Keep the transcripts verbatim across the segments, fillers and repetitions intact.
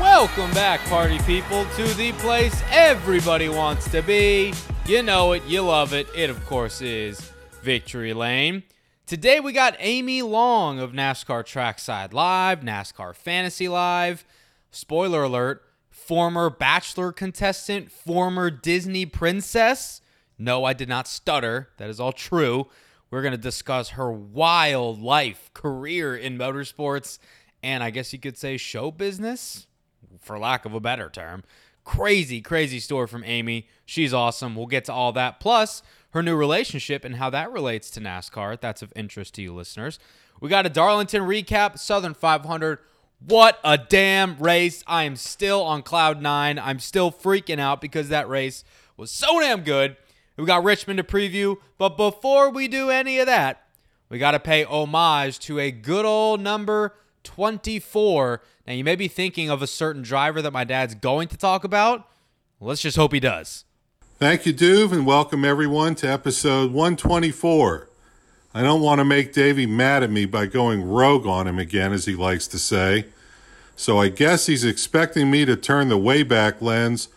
Welcome back, party people, to the place everybody wants to be. You know it, you love it. It, of course, is Victory Lane. Today, we got Amy Long of NASCAR Trackside Live, NASCAR Fantasy Live. Spoiler alert. Former Bachelor contestant, former Disney princess. No, I did not stutter. That is all true. We're going to discuss her wild life, career in motorsports, and I guess you could say show business, for lack of a better term. Crazy, crazy story from Amy. She's awesome. We'll get to all that. Plus, her new relationship and how that relates to NASCAR. That's of interest to you listeners. We got a Darlington recap, Southern five hundred. What a damn race. I am still on cloud nine. I'm still freaking out because that race was so damn good. We got Richmond to preview, but before we do any of that, we got to pay homage to a good old number twenty-four. Now, you may be thinking of a certain driver that my dad's going to talk about. Well, let's just hope he does. Thank you, Duve, and welcome everyone to episode one twenty-four. I don't want to make Davey mad at me by going rogue on him again, as he likes to say. So I guess he's expecting me to turn the Wayback Lens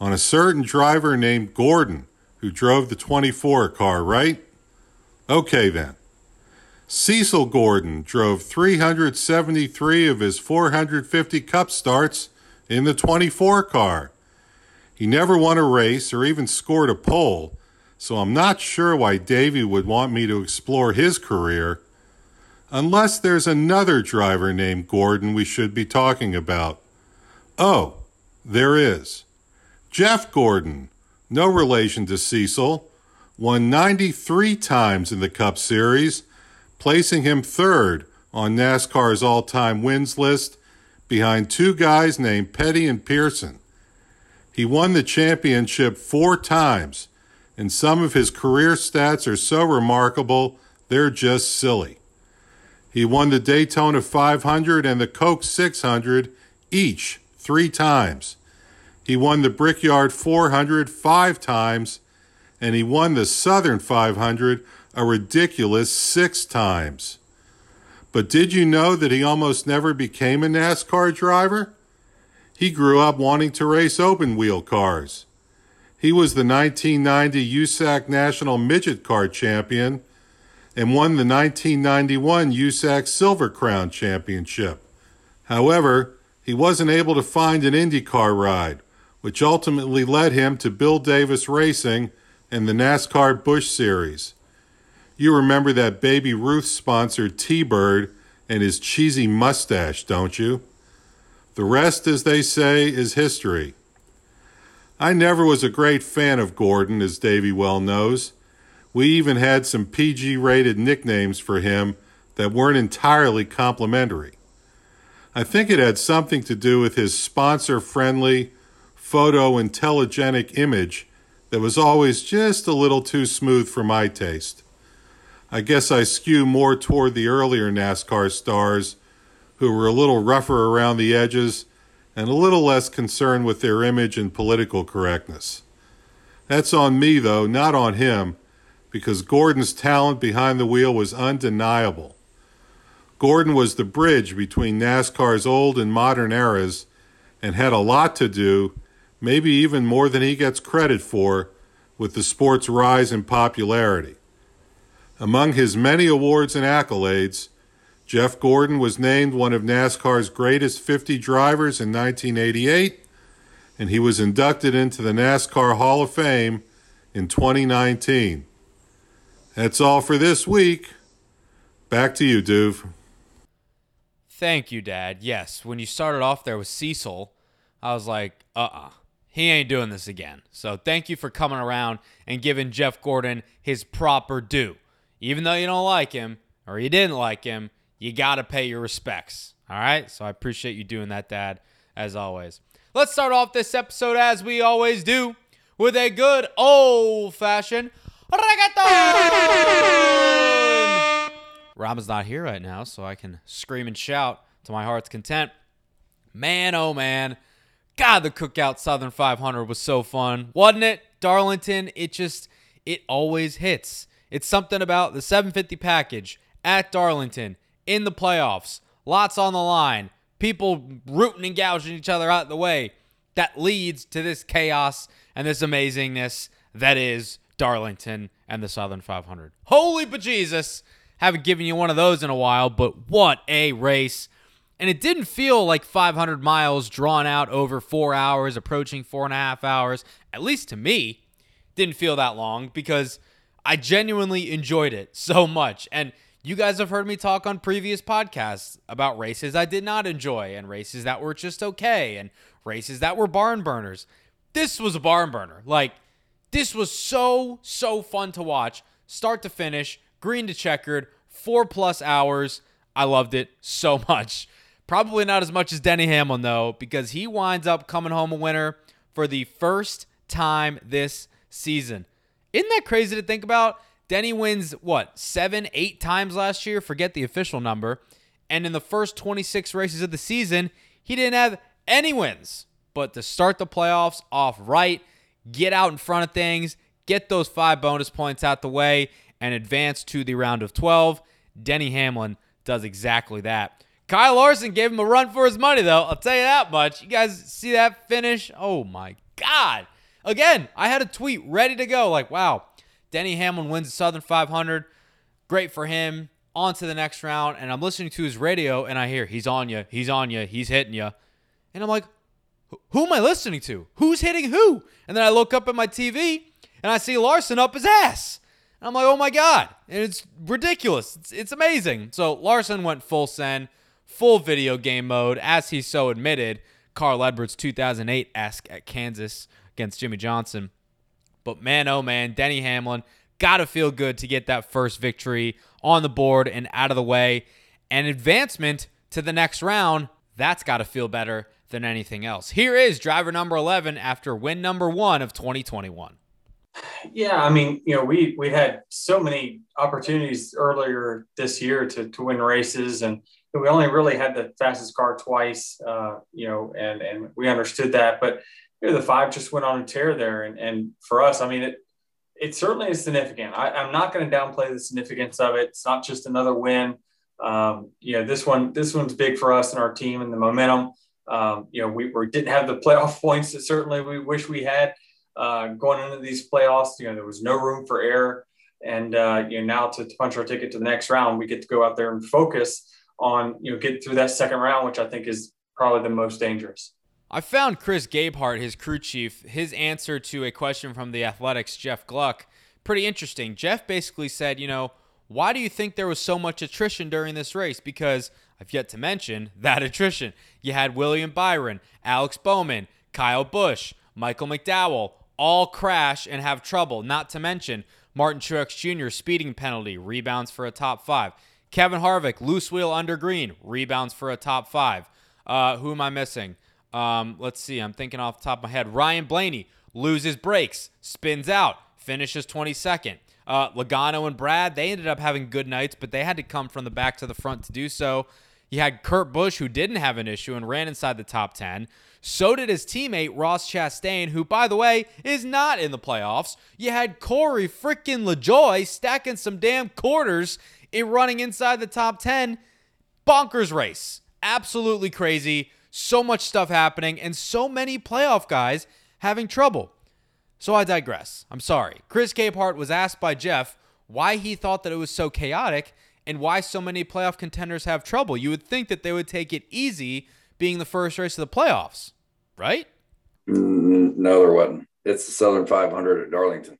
on a certain driver named Gordon, who drove the twenty-four car, right? Okay, then. Cecil Gordon drove three hundred seventy-three of his four hundred fifty Cup starts in the twenty-four car. He never won a race or even scored a pole, so I'm not sure why Davey would want me to explore his career, unless there's another driver named Gordon we should be talking about. Oh, there is. Jeff Gordon, no relation to Cecil, won ninety-three times in the Cup Series, placing him third on NASCAR's all-time wins list behind two guys named Petty and Pearson. He won the championship four times, and some of his career stats are so remarkable, they're just silly. He won the Daytona five hundred and the Coke six hundred each three times. He won the Brickyard four hundred five times, and he won the Southern five hundred a ridiculous six times. But did you know that he almost never became a NASCAR driver? He grew up wanting to race open-wheel cars. He was the nineteen ninety U S A C National Midget Car Champion and won the nineteen ninety-one U S A C Silver Crown Championship. However, he wasn't able to find an IndyCar ride, which ultimately led him to Bill Davis Racing and the NASCAR Busch Series. You remember that Baby Ruth-sponsored T-Bird and his cheesy mustache, don't you? The rest, as they say, is history. I never was a great fan of Gordon, as Davey well knows. We even had some P G-rated nicknames for him that weren't entirely complimentary. I think it had something to do with his sponsor-friendly, photo-intelligenic image that was always just a little too smooth for my taste. I guess I skew more toward the earlier NASCAR stars, who were a little rougher around the edges and a little less concerned with their image and political correctness. That's on me, though, not on him, because Gordon's talent behind the wheel was undeniable. Gordon was the bridge between NASCAR's old and modern eras and had a lot to do, maybe even more than he gets credit for, with the sport's rise in popularity. Among his many awards and accolades, Jeff Gordon was named one of NASCAR's greatest fifty drivers in nineteen eighty-eight, and he was inducted into the NASCAR Hall of Fame in twenty nineteen. That's all for this week. Back to you, Duve. Thank you, Dad. Yes, when you started off there with Cecil, I was like, uh-uh, he ain't doing this again. So thank you for coming around and giving Jeff Gordon his proper due. Even though you don't like him, or you didn't like him, you got to pay your respects, all right? So I appreciate you doing that, Dad. as always. Let's start off this episode, as we always do, with a good old-fashioned reggaeton! Rama's not here right now, so I can scream and shout to my heart's content. Man, oh man, God, the cookout Southern five hundred was so fun, wasn't it? Darlington, it just, it always hits. It's something about the seven fifty package at Darlington in the playoffs. Lots on the line. People rooting and gouging each other out of the way. That leads to this chaos and this amazingness that is Darlington and the Southern five hundred. Holy bejesus. Haven't given you one of those in a while, but what a race. And it didn't feel like five hundred miles drawn out over four hours, approaching four and a half hours. At least to me, didn't feel that long because I genuinely enjoyed it so much. And you guys have heard me talk on previous podcasts about races I did not enjoy and races that were just okay and races that were barn burners. This was a barn burner. Like, this was so, so fun to watch. Start to finish, green to checkered, four plus hours. I loved it so much. Probably not as much as Denny Hamlin, though, because he winds up coming home a winner for the first time this season. Isn't that crazy to think about? Denny wins, what, seven, eight times last year? Forget the official number. And in the first twenty-six races of the season, he didn't have any wins. But to start the playoffs off right, get out in front of things, get those five bonus points out the way, and advance to the round of twelve, Denny Hamlin does exactly that. Kyle Larson gave him a run for his money, though. I'll tell you that much. You guys see that finish? Oh, my God. Again, I had a tweet ready to go. Like, wow, Denny Hamlin wins the Southern five hundred. Great for him. On to the next round. And I'm listening to his radio, and I hear, he's on you. He's on you. He's hitting you. And I'm like, who am I listening to? Who's hitting who? And then I look up at my T V, and I see Larson up his ass. And I'm like, oh, my God. And it's ridiculous. It's, it's amazing. So Larson went full send. Full video game mode, as he so admitted, Carl Edwards two thousand eight-esque at Kansas against Jimmy Johnson. But man, oh man, Denny Hamlin, got to feel good to get that first victory on the board and out of the way. And advancement to the next round, that's got to feel better than anything else. Here is driver number eleven after win number one of twenty twenty-one. Yeah, I mean, you know, we we had so many opportunities earlier this year to to win races, and we only really had the fastest car twice, uh, you know, and, and we understood that. But you know, the five just went on a tear there. And, and for us, I mean, it it certainly is significant. I, I'm not going to downplay the significance of it. It's not just another win. Um, you know, this one, this one's big for us and our team and the momentum. Um, you know, we, we didn't have the playoff points that certainly we wish we had uh, going into these playoffs. You know, there was no room for error. And, uh, you know, now to, to punch our ticket to the next round, we get to go out there and focus on, you know, get through that second round, which I think is probably the most dangerous. I found Chris Gabehart, his crew chief, his answer to a question from the Athletics, Jeff Gluck, pretty interesting. Jeff basically said, you know, why do you think there was so much attrition during this race? Because I've yet to mention that attrition. You had William Byron, Alex Bowman, Kyle Busch, Michael McDowell, all crash and have trouble, not to mention Martin Truex Junior, speeding penalty, rebounds for a top five. Kevin Harvick, loose wheel under green, rebounds for a top five. Uh, who am I missing? Um, let's see. I'm thinking off the top of my head. Ryan Blaney loses brakes, spins out, finishes twenty-second. Uh, Logano and Brad, they ended up having good nights, but they had to come from the back to the front to do so. You had Kurt Busch, who didn't have an issue and ran inside the top ten. So did his teammate, Ross Chastain, who, by the way, is not in the playoffs. You had Corey freaking LaJoy stacking some damn quarters It running inside the top ten. Bonkers race. Absolutely crazy. So much stuff happening and so many playoff guys having trouble. So I digress. I'm sorry. Chris Gabehart was asked by Jeff why he thought that it was so chaotic and why so many playoff contenders have trouble. You would think that they would take it easy being the first race of the playoffs, right? Mm, no, there wasn't. It's the Southern five hundred at Darlington.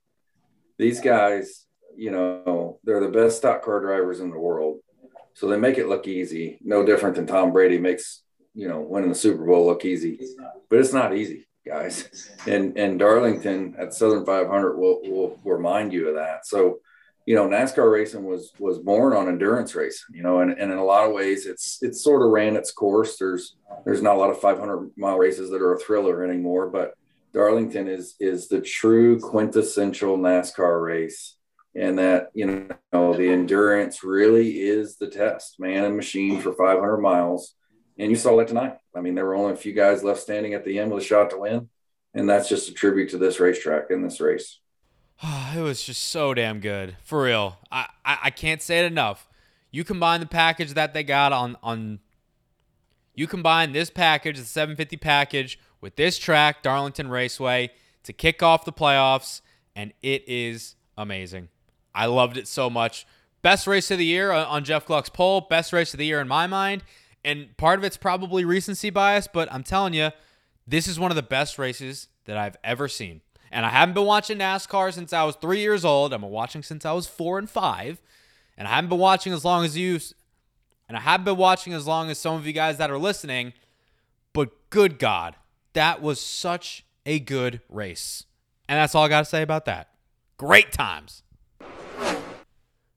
These guys, you know, they're the best stock car drivers in the world. So they make it look easy. No different than Tom Brady makes, you know, winning the Super Bowl look easy. But it's not easy, guys. And and Darlington at Southern five hundred will will remind you of that. So, you know, NASCAR racing was was born on endurance racing, you know, and, and in a lot of ways it's it's sort of ran its course. There's there's not a lot of five hundred mile races that are a thriller anymore, but Darlington is is the true quintessential NASCAR race. And that, you know, the endurance really is the test, man and machine for five hundred miles. And you saw that tonight. I mean, there were only a few guys left standing at the end with a shot to win. And that's just a tribute to this racetrack and this race. It was just so damn good. For real. I, I, I can't say it enough. You combine the package that they got on, on you combine this package, the seven fifty package, with this track, Darlington Raceway, to kick off the playoffs, and it is amazing. I loved it so much. Best race of the year on Jeff Gluck's poll, best race of the year in my mind, and part of it's probably recency bias, but I'm telling you, this is one of the best races that I've ever seen. And I haven't been watching NASCAR since I was three years old. I've been watching since I was four and five. And I haven't been watching as long as you. And I have been watching as long as some of you guys that are listening. But good God, that was such a good race. And that's all I got to say about that. Great times.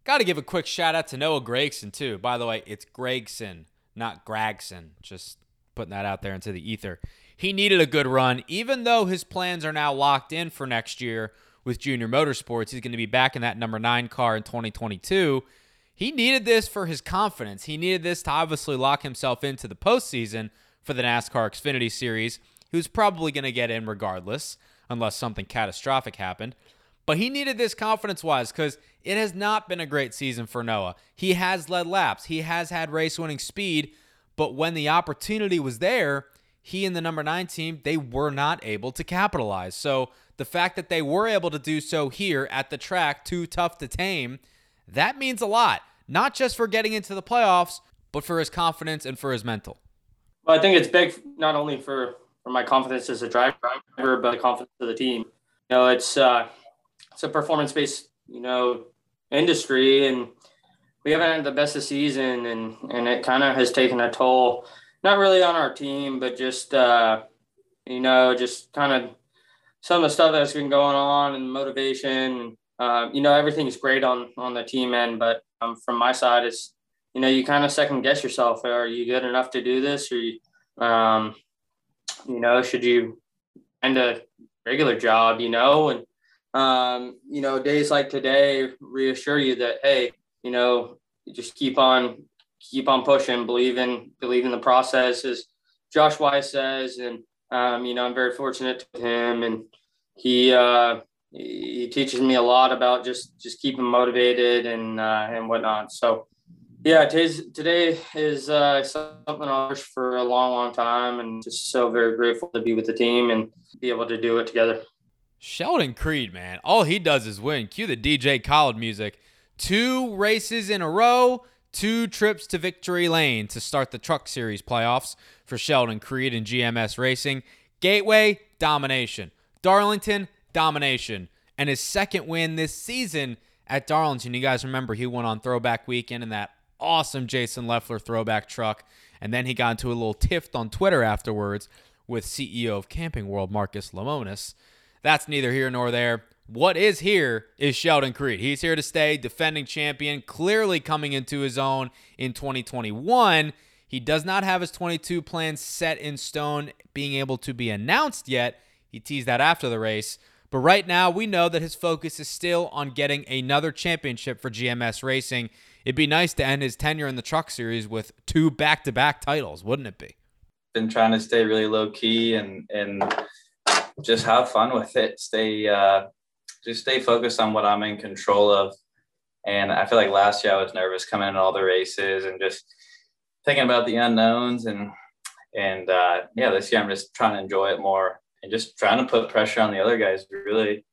Got to give a quick shout out to Noah Gregson, too. By the way, it's Gregson, not Gregson. Just putting that out there into the ether. He needed a good run, even though his plans are now locked in for next year with Junior Motorsports. He's going to be back in that number nine car in twenty twenty-two. He needed this for his confidence. He needed this to obviously lock himself into the postseason for the NASCAR Xfinity Series. He was probably going to get in regardless, unless something catastrophic happened. But he needed this confidence-wise because it has not been a great season for Noah. He has led laps. He has had race-winning speed. But when the opportunity was there, he and the number nine team, they were not able to capitalize. So the fact that they were able to do so here at the track, too tough to tame, that means a lot. Not just for getting into the playoffs, but for his confidence and for his mental. Well, I think it's big not only for, for my confidence as a driver, but the confidence of the team. You know, it's uh, it's a performance-based, you know, industry, and we haven't had the best of season, and, and it kind of has taken a toll. Not really on our team, but just, uh, you know, just kind of some of the stuff that's been going on and motivation. Uh, you know, everything's great on, on the team end, but um, from my side, it's, you know, you kind of second guess yourself. Are you good enough to do this? Or, you, um, you know, should you end a regular job, you know? And, um, you know, days like today reassure you that, hey, you know, you just keep on keep on pushing, believe in, believe in the process, as Josh Weiss says. And, um, you know, I'm very fortunate with him, and he, uh, he teaches me a lot about just, just keeping motivated and, uh, and whatnot. So yeah, today's, today is, uh, something I'll wish for a long, long time, and just so very grateful to be with the team and be able to do it together. Sheldon Creed, man, all he does is win. Cue the D J Khaled music. Two races in a row. Two trips to victory lane to start the Truck Series playoffs for Sheldon Creed and G M S Racing. Gateway, domination. Darlington, domination. And his second win this season at Darlington. You guys remember he won on Throwback Weekend in that awesome Jason Leffler throwback truck. And then he got into a little tiff on Twitter afterwards with C E O of Camping World, Marcus Lemonis. That's neither here nor there. What is here is Sheldon Creed. He's here to stay, defending champion, clearly coming into his own in twenty twenty-one. He does not have his twenty-two plans set in stone, being able to be announced yet. He teased that after the race. But right now, we know that his focus is still on getting another championship for G M S Racing. It'd be nice to end his tenure in the Truck Series with two back-to-back titles, wouldn't it be? Been trying to stay really low-key and, and just have fun with it. Stay... Uh... Just stay focused on what I'm in control of. And I feel like last year I was nervous coming in all the races and just thinking about the unknowns. And, and uh, yeah, this year I'm just trying to enjoy it more and just trying to put pressure on the other guys. We really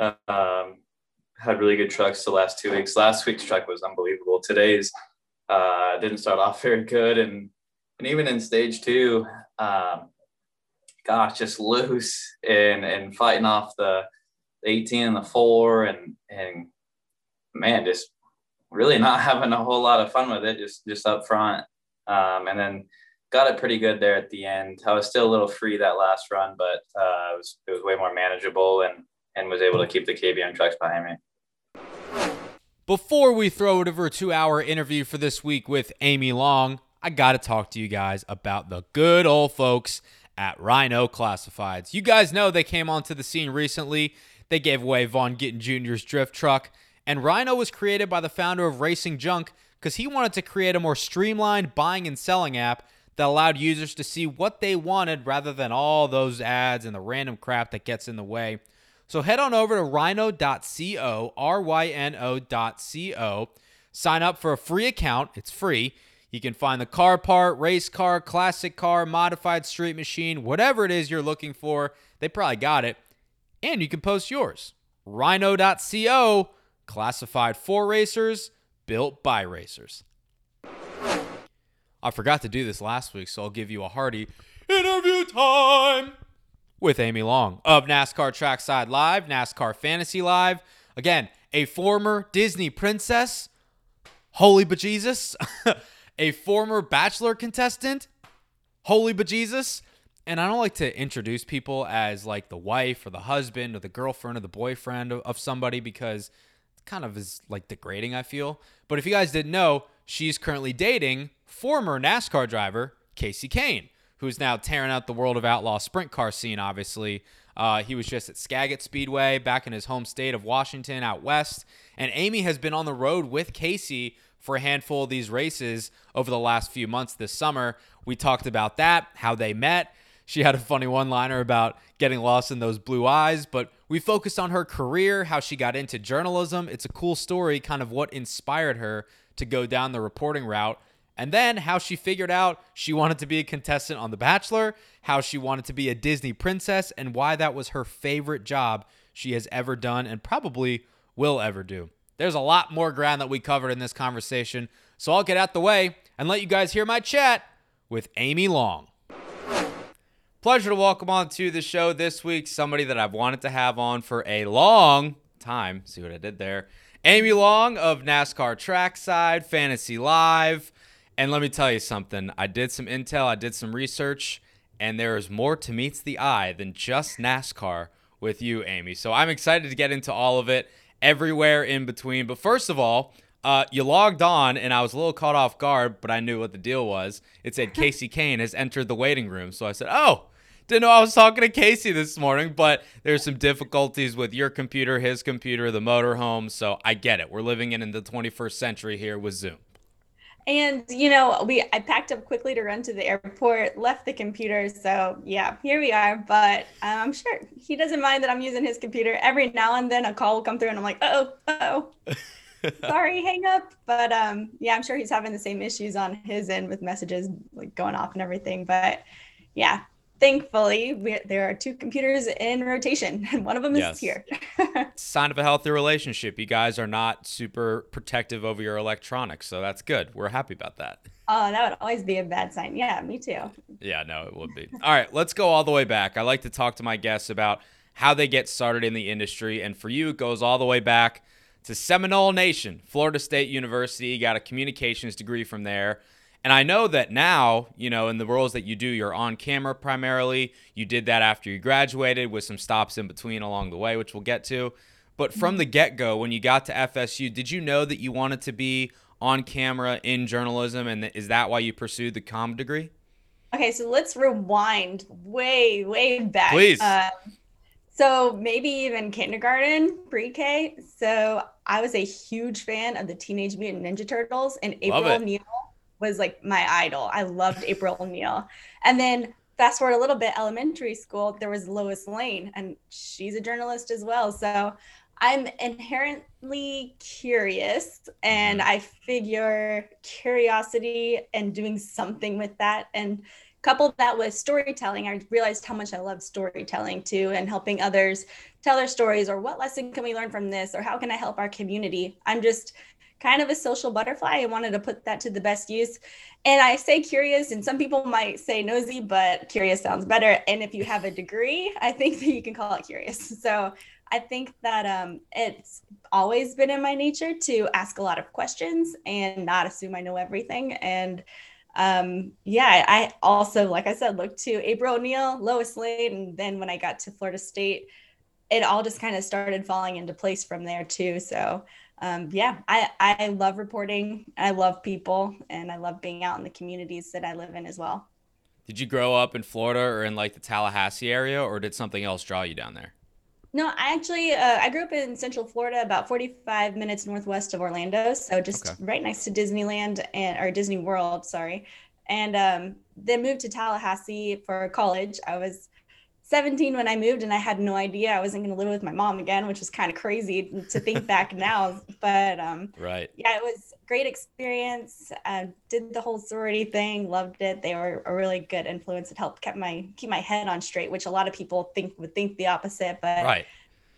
uh, um, had really good trucks the last two weeks. Last week's truck was unbelievable. Today's uh, didn't start off very good. And, and even in stage two, um, gosh, just loose and, and fighting off the eighteen and the four and, and man, just really not having a whole lot of fun with it, just, just up front. Um, and then got it pretty good there at the end. I was still a little free that last run, but uh, it was, it was way more manageable and, and was able to keep the K B M trucks behind me. Before we throw it over to our interview for this week with Amy Long, I got to talk to you guys about the good old folks at Rhino Classifieds. You guys know they came onto the scene recently. They gave away Vaughn Gittin Junior's drift truck, and Rhino was created by the founder of Racing Junk because he wanted to create a more streamlined buying and selling app that allowed users to see what they wanted rather than all those ads and the random crap that gets in the way. So head on over to rhino dot co, R Y N O dot co. Sign up for a free account. It's free. You can find the car part, race car, classic car, modified street machine, whatever it is you're looking for. They probably got it. And you can post yours. rhino dot co, classified for racers, built by racers. I forgot to do this last week, so I'll give you a hearty interview time with Amy Long of NASCAR Trackside Live, NASCAR Fantasy Live. Again, a former Disney princess, holy bejesus, a former Bachelor contestant, holy bejesus. And I don't like to introduce people as like the wife or the husband or the girlfriend or the boyfriend of somebody because it kind of is like degrading, I feel. But if you guys didn't know, she's currently dating former NASCAR driver Kasey Kahne, who's now tearing out the world of outlaw sprint car scene, obviously. Uh, he was just at Skagit Speedway back in his home state of Washington out west. And Amy has been on the road with Kasey for a handful of these races over the last few months this summer. We talked about that, how they met. She had a funny one-liner about getting lost in those blue eyes. But we focused on her career, how she got into journalism. It's a cool story, kind of what inspired her to go down the reporting route. And then how she figured out she wanted to be a contestant on The Bachelor, how she wanted to be a Disney princess, and why that was her favorite job she has ever done and probably will ever do. There's a lot more ground that we covered in this conversation, so I'll get out the way and let you guys hear my chat with Amy Long. Pleasure to welcome on to the show this week somebody that I've wanted to have on for a long time. See what I did there? Amy Long of NASCAR Trackside, Fantasy Live. And let me tell you something. I did some intel, I did some research, and there is more to meets the eye than just NASCAR with you, Amy. So I'm excited to get into all of it, everywhere in between. But first of all, uh, you logged on, and I was a little caught off guard, but I knew what the deal was. It said Kasey Kahne has entered the waiting room. So I said, oh, didn't know I was talking to Kasey this morning, but there's some difficulties with your computer, his computer, the motorhome. So I get it. We're living in, in the twenty-first century here with Zoom. And, you know, we I packed up quickly to run to the airport, left the computer. So, yeah, here we are. But um, I'm sure he doesn't mind that I'm using his computer. Every now and then a call will come through and I'm like, uh-oh, uh-oh, sorry, hang up. But, um, yeah, I'm sure he's having the same issues on his end with messages like going off and everything. But, yeah, thankfully, we, there are two computers in rotation and one of them yes. is here. Sign of a healthy relationship. You guys are not super protective over your electronics, so that's good. We're happy about that. Oh, that would always be a bad sign. Yeah, me too. Yeah, no, it would be. All right, let's go all the way back. I like to talk to my guests about how they get started in the industry, and for you, it goes all the way back to Seminole Nation, Florida State University. You got a communications degree from there. And I know that now, you know, in the roles that you do, you're on camera primarily. You did that after you graduated with some stops in between along the way, which we'll get to. But from the get-go, when you got to F S U, did you know that you wanted to be on camera in journalism? And is that why you pursued the comm degree? Okay, so let's rewind way, way back. Please. Uh, so maybe even kindergarten, pre-K. So I was a huge fan of the Teenage Mutant Ninja Turtles and April O'Neil was like my idol. I loved April O'Neil. And then fast forward a little bit, elementary school, there was Lois Lane, and she's a journalist as well. So I'm inherently curious, and I figure curiosity and doing something with that. And coupled that with storytelling, I realized how much I love storytelling too, and helping others tell their stories, or what lesson can we learn from this, or how can I help our community? I'm just kind of a social butterfly. I wanted to put that to the best use. And I say curious, and some people might say nosy, but curious sounds better. And if you have a degree, I think that you can call it curious. So I think that um, it's always been in my nature to ask a lot of questions and not assume I know everything. And um, yeah, I also, like I said, looked to April O'Neil, Lois Lane. And then when I got to Florida State, it all just kind of started falling into place from there too. So um, yeah, I, I love reporting. I love people, and I love being out in the communities that I live in as well. Did you grow up in Florida or in like the Tallahassee area, or did something else draw you down there? No, I actually, uh, I grew up in Central Florida, about forty-five minutes northwest of Orlando. So just okay. right next to Disneyland and or Disney World, sorry. And um, then moved to Tallahassee for college. I was seventeen when I moved, and I had no idea I wasn't going to live with my mom again, which was kind of crazy to think back now. But um, right. yeah, it was a great experience. I did the whole sorority thing, loved it. They were a really good influence. It helped kept my, keep my head on straight, which a lot of people think would think the opposite. But right.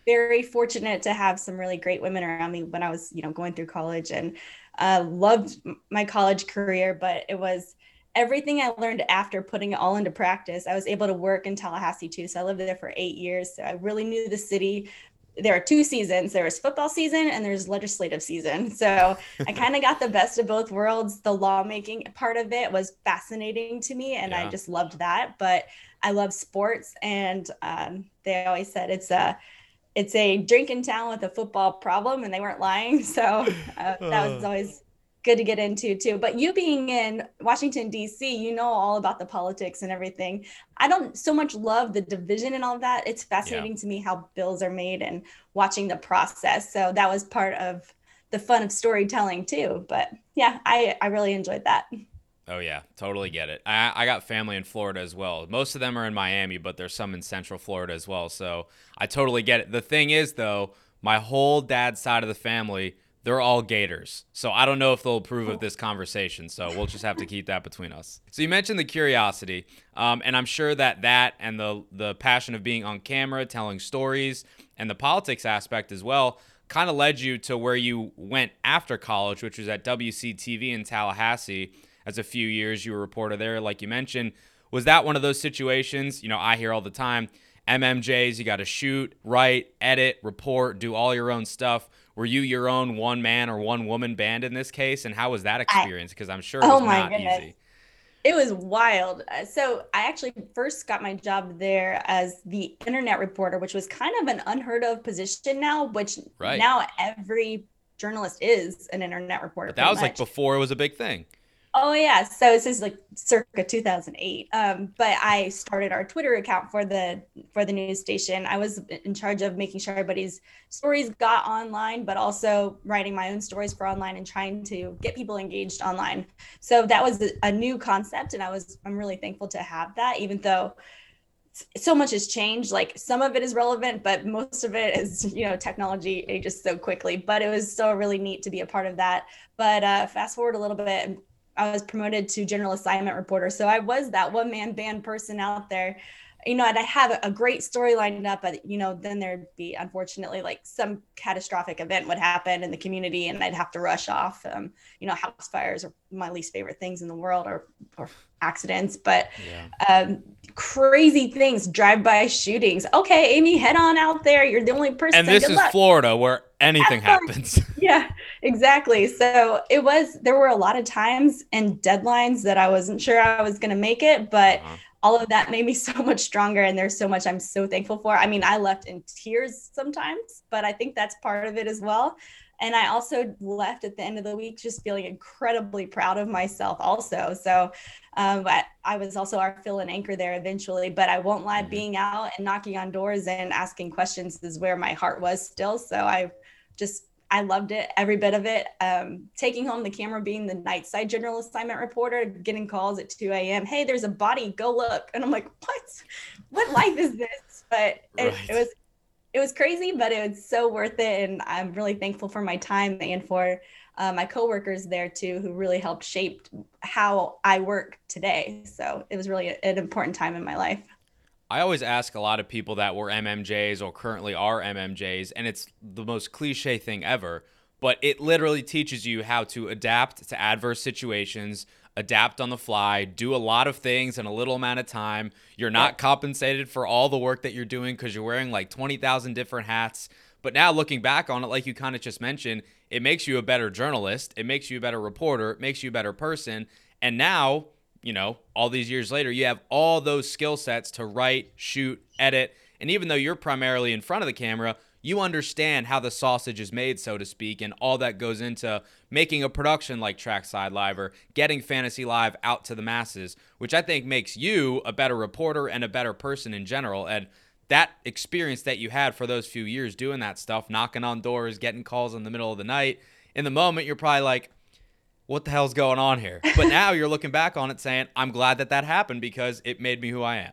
very fortunate to have some really great women around me when I was, you know, going through college, and uh, loved my college career. But it was everything I learned after putting it all into practice. I was able to work in Tallahassee too. So I lived there for eight years. So I really knew the city. There are two seasons. There was football season and there's legislative season. So I kind of got the best of both worlds. The lawmaking part of it was fascinating to me, and yeah. I just loved that. But I love sports, and um, they always said it's a, it's a drinking town with a football problem, and they weren't lying. So uh, that was always good to get into too. But you being in Washington, D C, you know all about the politics and everything. I don't so much love the division and all of that. It's fascinating yeah. to me how bills are made and watching the process. So that was part of the fun of storytelling too. But yeah, I, I really enjoyed that. Oh yeah, totally get it. I, I got family in Florida as well. Most of them are in Miami, but there's some in Central Florida as well. So I totally get it. The thing is though, my whole dad's side of the family, they're all Gators. So I don't know if they'll approve of this conversation. So we'll just have to keep that between us. So you mentioned the curiosity, um, and I'm sure that that and the the passion of being on camera, telling stories, and the politics aspect as well, kind of led you to where you went after college, which was at W C T V in Tallahassee. As a few years you were a reporter there, like you mentioned. Was that one of those situations, you know, I hear all the time, M M Js, you got to shoot, write, edit, report, do all your own stuff. Were you your own one man or one woman band in this case? And how was that experience? Because I'm sure it was oh my not goodness. easy. It was wild. So I actually first got my job there as the internet reporter, which was kind of an unheard of position now, which right. now every journalist is an internet reporter. But that was much. like before it was a big thing. Oh yeah, so this is like circa two thousand eight. Um, but I started our Twitter account for the for the news station. I was in charge of making sure everybody's stories got online, but also writing my own stories for online and trying to get people engaged online. So that was a new concept, and I was I'm really thankful to have that, even though so much has changed. Like some of it is relevant, but most of it is, you know, technology ages so quickly. But it was so really neat to be a part of that. But uh, fast forward a little bit, I was promoted to general assignment reporter. So I was that one man band person out there, you know, and I had a great story lined up, but you know, then there'd be, unfortunately, like some catastrophic event would happen in the community and I'd have to rush off. Um, you know, house fires are my least favorite things in the world, or, or accidents, but yeah. um, crazy things, drive-by shootings. Okay, Amy, head on out there. You're the only person. And this is luck. Florida where anything happens. Yeah, exactly. So it was, there were a lot of times and deadlines that I wasn't sure I was going to make it, but uh-huh. all of that made me so much stronger. And there's so much I'm so thankful for. I mean, I left in tears sometimes, but I think that's part of it as well. And I also left at the end of the week just feeling incredibly proud of myself also. So um, I, I was also our fill and anchor there eventually, but I won't lie, mm-hmm. being out and knocking on doors and asking questions is where my heart was still. So I just, I loved it, every bit of it. Um, taking home the camera, being the night side general assignment reporter, getting calls at two a.m. Hey, there's a body, go look. And I'm like, what? What life is this? But it, right. it was It was crazy, but it was so worth it. And I'm really thankful for my time and for uh, my coworkers there too, who really helped shape how I work today. So it was really a, an important time in my life. I always ask a lot of people that were M M Js or currently are M M Js, and it's the most cliche thing ever, but it literally teaches you how to adapt to adverse situations, adapt on the fly, do a lot of things in a little amount of time. You're not yeah. compensated for all the work that you're doing because you're wearing like twenty thousand different hats. But now looking back on it, like you kind of just mentioned, it makes you a better journalist. It makes you a better reporter. It makes you a better person. And now, you know, all these years later, you have all those skill sets to write, shoot, edit. And even though you're primarily in front of the camera, you understand how the sausage is made, so to speak, and all that goes into making a production like Trackside Live or getting Fantasy Live out to the masses, which I think makes you a better reporter and a better person in general. And that experience that you had for those few years doing that stuff, knocking on doors, getting calls in the middle of the night, in the moment you're probably like, what the hell's going on here? But now you're looking back on it saying, I'm glad that that happened because it made me who I am.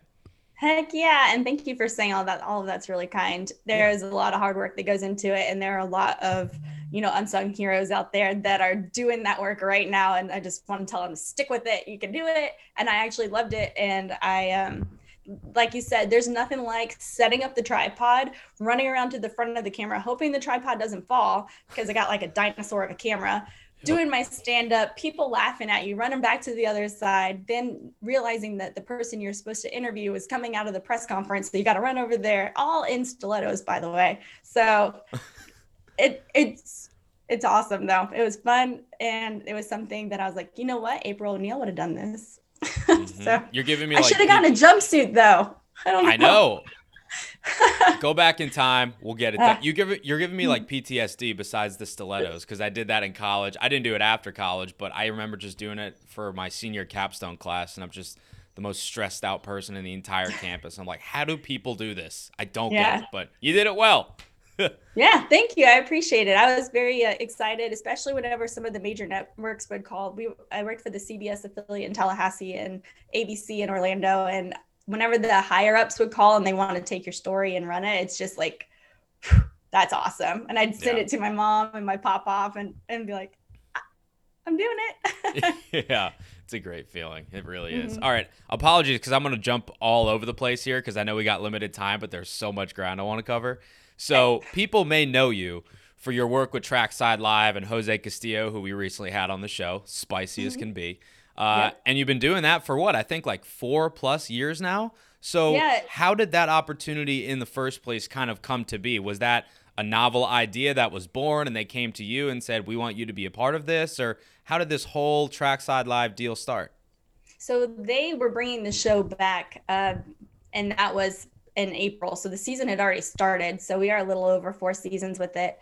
Heck yeah. And thank you for saying all that. All of that's really kind. There is a lot of hard work that goes into it. And there are a lot of, you know, unsung heroes out there that are doing that work right now. And I just want to tell them to stick with it. You can do it. And I actually loved it. And I, um, like you said, there's nothing like setting up the tripod, running around to the front of the camera, hoping the tripod doesn't fall because I got like a dinosaur of a camera. Doing my stand-up, people laughing at you, running back to the other side, then realizing that the person you're supposed to interview is coming out of the press conference, so you got to run over there, all in stilettos, by the way. So it it's it's awesome, though. It was fun, and it was something that I was like, you know what? April O'Neil would have done this. Mm-hmm. So you're giving me. I like, should have gotten a jumpsuit, though. I don't know. I know. Go back in time. We'll get it done. You give it, you're giving me like P T S D besides the stilettos because I did that in college. I didn't do it after college, but I remember just doing it for my senior capstone class, and I'm just the most stressed out person in the entire campus. I'm like, how do people do this? I don't yeah. get it, but you did it well. Yeah, thank you. I appreciate it. I was very uh, excited, especially whenever some of the major networks would call. We I worked for the C B S affiliate in Tallahassee and A B C in Orlando, and whenever the higher ups would call and they want to take your story and run it, it's just like, that's awesome. And I'd send yeah. it to my mom and my pop off and, and be like, I'm doing it. Yeah, it's a great feeling. It really is. Mm-hmm. All right. Apologies because I'm going to jump all over the place here because I know we got limited time, but there's so much ground I want to cover. So people may know you for your work with Trackside Live and Jose Castillo, who we recently had on the show, spicy mm-hmm. as can be. Uh, yeah. And you've been doing that for what? I think like four plus years now. So yeah. how did that opportunity in the first place kind of come to be? Was that a novel idea that was born and they came to you and said, we want you to be a part of this? Or how did this whole Trackside Live deal start? So they were bringing the show back uh, and that was in April. So the season had already started. So we are a little over four seasons with it.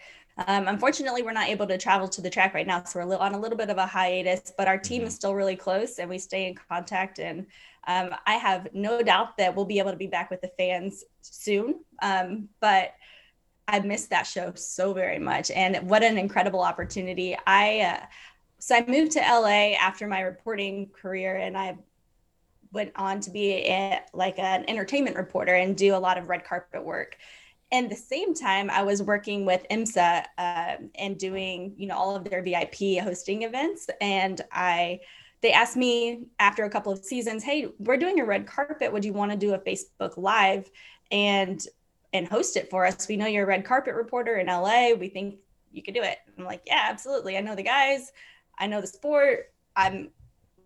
Um, unfortunately, we're not able to travel to the track right now, so we're on a little bit of a hiatus, but our team is still really close and we stay in contact. And um, I have no doubt that we'll be able to be back with the fans soon. Um, but I missed that show so very much. And what an incredible opportunity. I uh, so I moved to L A after my reporting career, and I went on to be a, like an entertainment reporter and do a lot of red carpet work. And the same time, I was working with IMSA uh, and doing, you know, all of their V I P hosting events. And I, they asked me after a couple of seasons, hey, we're doing a red carpet. Would you want to do a Facebook Live and and host it for us? We know you're a red carpet reporter in L A. We think you could do it. I'm like, yeah, absolutely. I know the guys. I know the sport. I'm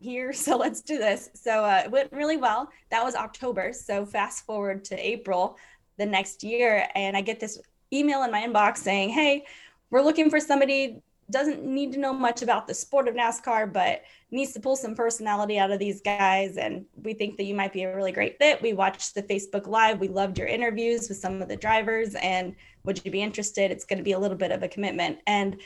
here. So let's do this. So uh, it went really well. That was October. So fast forward to April the next year, and I get this email in my inbox saying, hey, we're looking for somebody, doesn't need to know much about the sport of NASCAR, but needs to pull some personality out of these guys. And we think that you might be a really great fit. We watched the Facebook Live. We loved your interviews with some of the drivers, and would you be interested? It's going to be a little bit of a commitment. And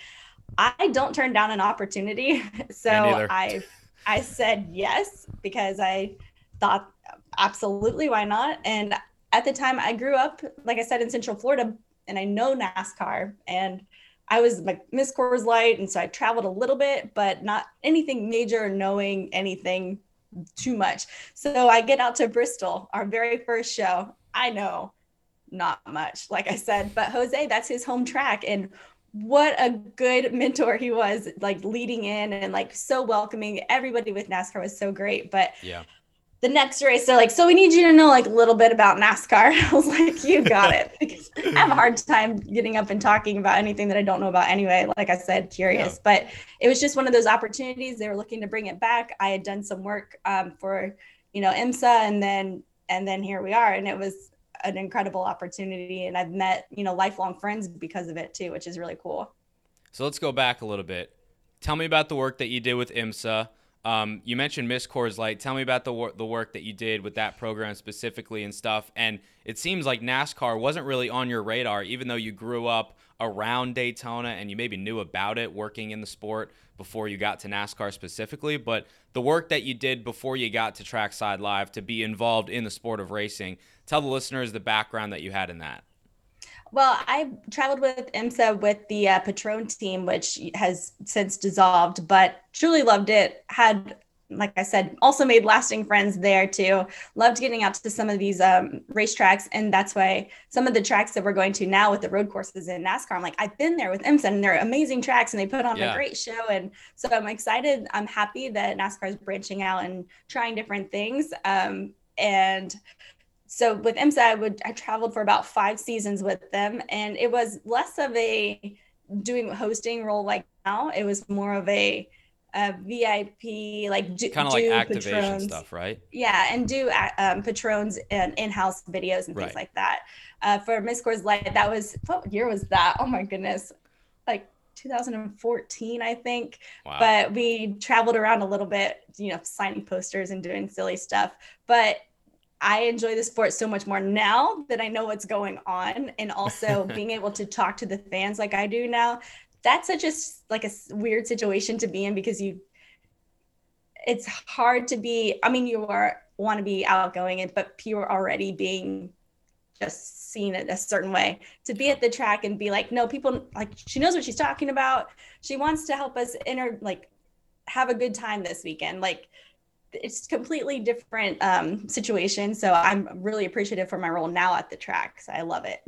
I don't turn down an opportunity. So I, I said yes, because I thought absolutely, why not? And at the time, I grew up, like I said, in Central Florida, and I know NASCAR, and I was like Miss Coors Light, and so I traveled a little bit, but not anything major, knowing anything too much. So I get out to Bristol, our very first show. I know not much, like I said, but Jose, that's his home track, and what a good mentor he was, like leading in and like so welcoming. Everybody with NASCAR was so great, but yeah. The next race, they're like, so we need you to know like a little bit about NASCAR. I was like, you got it. Because I have a hard time getting up and talking about anything that I don't know about anyway. Like I said, curious. Yeah. But it was just one of those opportunities. They were looking to bring it back. I had done some work um, for, you know, IMSA, and then and then here we are. And it was an incredible opportunity. And I've met, you know, lifelong friends because of it too, which is really cool. So let's go back a little bit. Tell me about the work that you did with IMSA. Um, you mentioned Miss Coors Light. Tell me about the, wor- the work that you did with that program specifically and stuff. And it seems like NASCAR wasn't really on your radar, even though you grew up around Daytona and you maybe knew about it working in the sport before you got to NASCAR specifically. But the work that you did before you got to Trackside Live to be involved in the sport of racing, tell the listeners the background that you had in that. Well, I traveled with IMSA with the uh, Patron team, which has since dissolved, but truly loved it. Had, like I said, also made lasting friends there too. Loved getting out to some of these um, racetracks. And that's why some of the tracks that we're going to now with the road courses in NASCAR, I'm like, I've been there with IMSA and they're amazing tracks and they put on yeah. a great show. And so I'm excited. I'm happy that NASCAR is branching out and trying different things. Um, and So with IMSA, I would I traveled for about five seasons with them, and it was less of a doing hosting role like now. It was more of a, a V I P, like do, kind of like activation patrons. Stuff, right? Yeah, and do um, patrons and in-house videos and things right. like that. Uh, for Miss Coors Light, that was what year was that? Oh my goodness, like two thousand fourteen, I think. Wow. But we traveled around a little bit, you know, signing posters and doing silly stuff, but I enjoy the sport so much more now that I know what's going on, and also being able to talk to the fans like I do now. That's such a like a weird situation to be in, because you, it's hard to be. I mean, you are want to be outgoing, but you're already being just seen it a certain way. To be at the track and be like, no, people like she knows what she's talking about. She wants to help us inter like have a good time this weekend, like. It's completely different um, situation. So I'm really appreciative for my role now at the track. So I love it.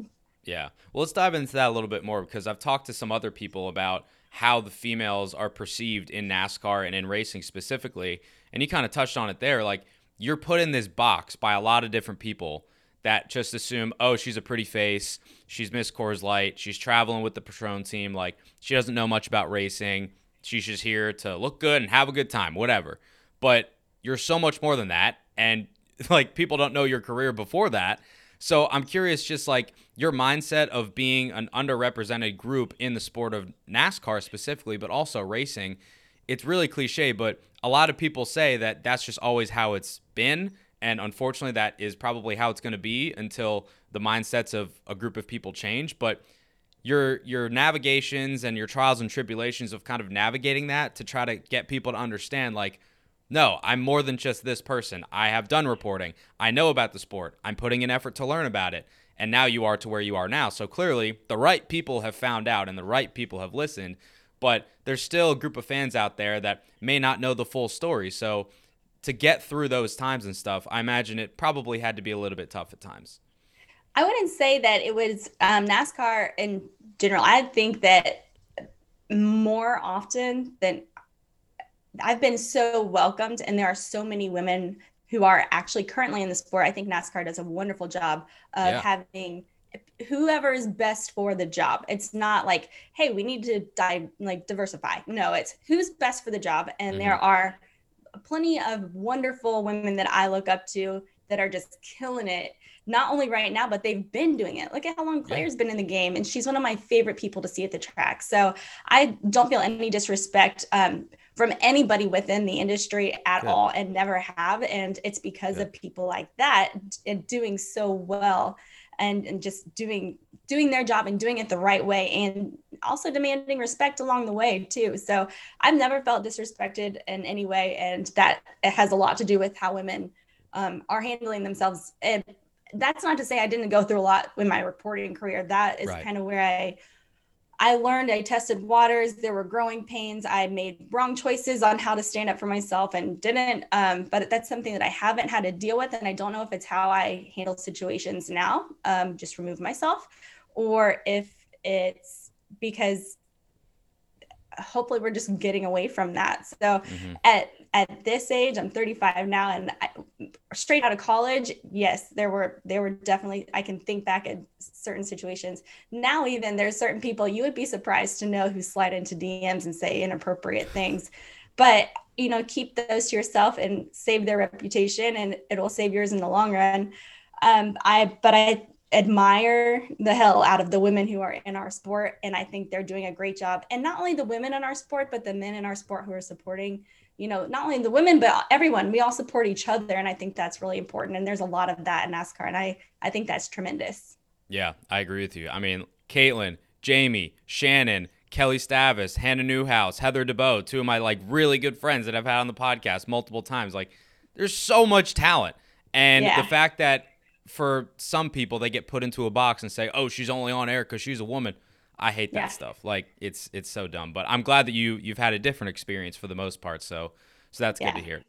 Yeah. Well, let's dive into that a little bit more, because I've talked to some other people about how the females are perceived in NASCAR and in racing specifically. And you kind of touched on it there. Like, you're put in this box by a lot of different people that just assume, oh, she's a pretty face. She's Miss Coors Light. She's traveling with the Patron team. Like, she doesn't know much about racing. She's just here to look good and have a good time, whatever. But you're so much more than that, and like people don't know your career before that. So I'm curious, just like your mindset of being an underrepresented group in the sport of NASCAR specifically, but also racing. It's really cliche, but a lot of people say that that's just always how it's been, and unfortunately that is probably how it's going to be until the mindsets of a group of people change. But your your navigations and your trials and tribulations of kind of navigating that to try to get people to understand, like, no, I'm more than just this person. I have done reporting. I know about the sport. I'm putting in effort to learn about it. And now you are to where you are now. So clearly the right people have found out and the right people have listened, but there's still a group of fans out there that may not know the full story. So to get through those times and stuff, I imagine it probably had to be a little bit tough at times. I wouldn't say that it was um, NASCAR in general. I think that more often than I've been so welcomed, and there are so many women who are actually currently in the sport. I think NASCAR does a wonderful job of yeah. having whoever is best for the job. It's not like, hey, we need to dive, like diversify. No, it's who's best for the job. And mm-hmm. there are plenty of wonderful women that I look up to that are just killing it. Not only right now, but they've been doing it. Look at how long Claire's yeah. been in the game. And she's one of my favorite people to see at the track. So I don't feel any disrespect um, from anybody within the industry at yeah. all, and never have. And it's because yeah. of people like that and doing so well, and, and just doing, doing their job and doing it the right way. And also demanding respect along the way too. So I've never felt disrespected in any way. And that has a lot to do with how women um, are handling themselves. And that's not to say I didn't go through a lot in my reporting career. That is right. kind of where I, I learned, I tested waters. There were growing pains. I made wrong choices on how to stand up for myself and didn't. Um, but that's something that I haven't had to deal with. And I don't know if it's how I handle situations now, um, just remove myself, or if it's because hopefully we're just getting away from that. So mm-hmm. at, At this age, I'm thirty-five now, and I, straight out of college, yes, there were there were definitely, I can think back at certain situations. Now even, there's certain people you would be surprised to know who slide into D Ms and say inappropriate things. But, you know, keep those to yourself and save their reputation, and it'll save yours in the long run. Um, I But I admire the hell out of the women who are in our sport, and I think they're doing a great job. And not only the women in our sport, but the men in our sport who are supporting you know, not only the women, but everyone, we all support each other. And I think that's really important. And there's a lot of that in NASCAR. And I, I think that's tremendous. Yeah, I agree with you. I mean, Caitlin, Jamie, Shannon, Kelly Stavis, Hannah Newhouse, Heather DeBow, two of my like really good friends that I've had on the podcast multiple times. Like, there's so much talent. And yeah. the fact that for some people, they get put into a box and say, oh, she's only on air because she's a woman. I hate that yeah. stuff. Like, it's it's so dumb. But I'm glad that you, you've had a different experience for the most part. So so that's yeah. good to hear.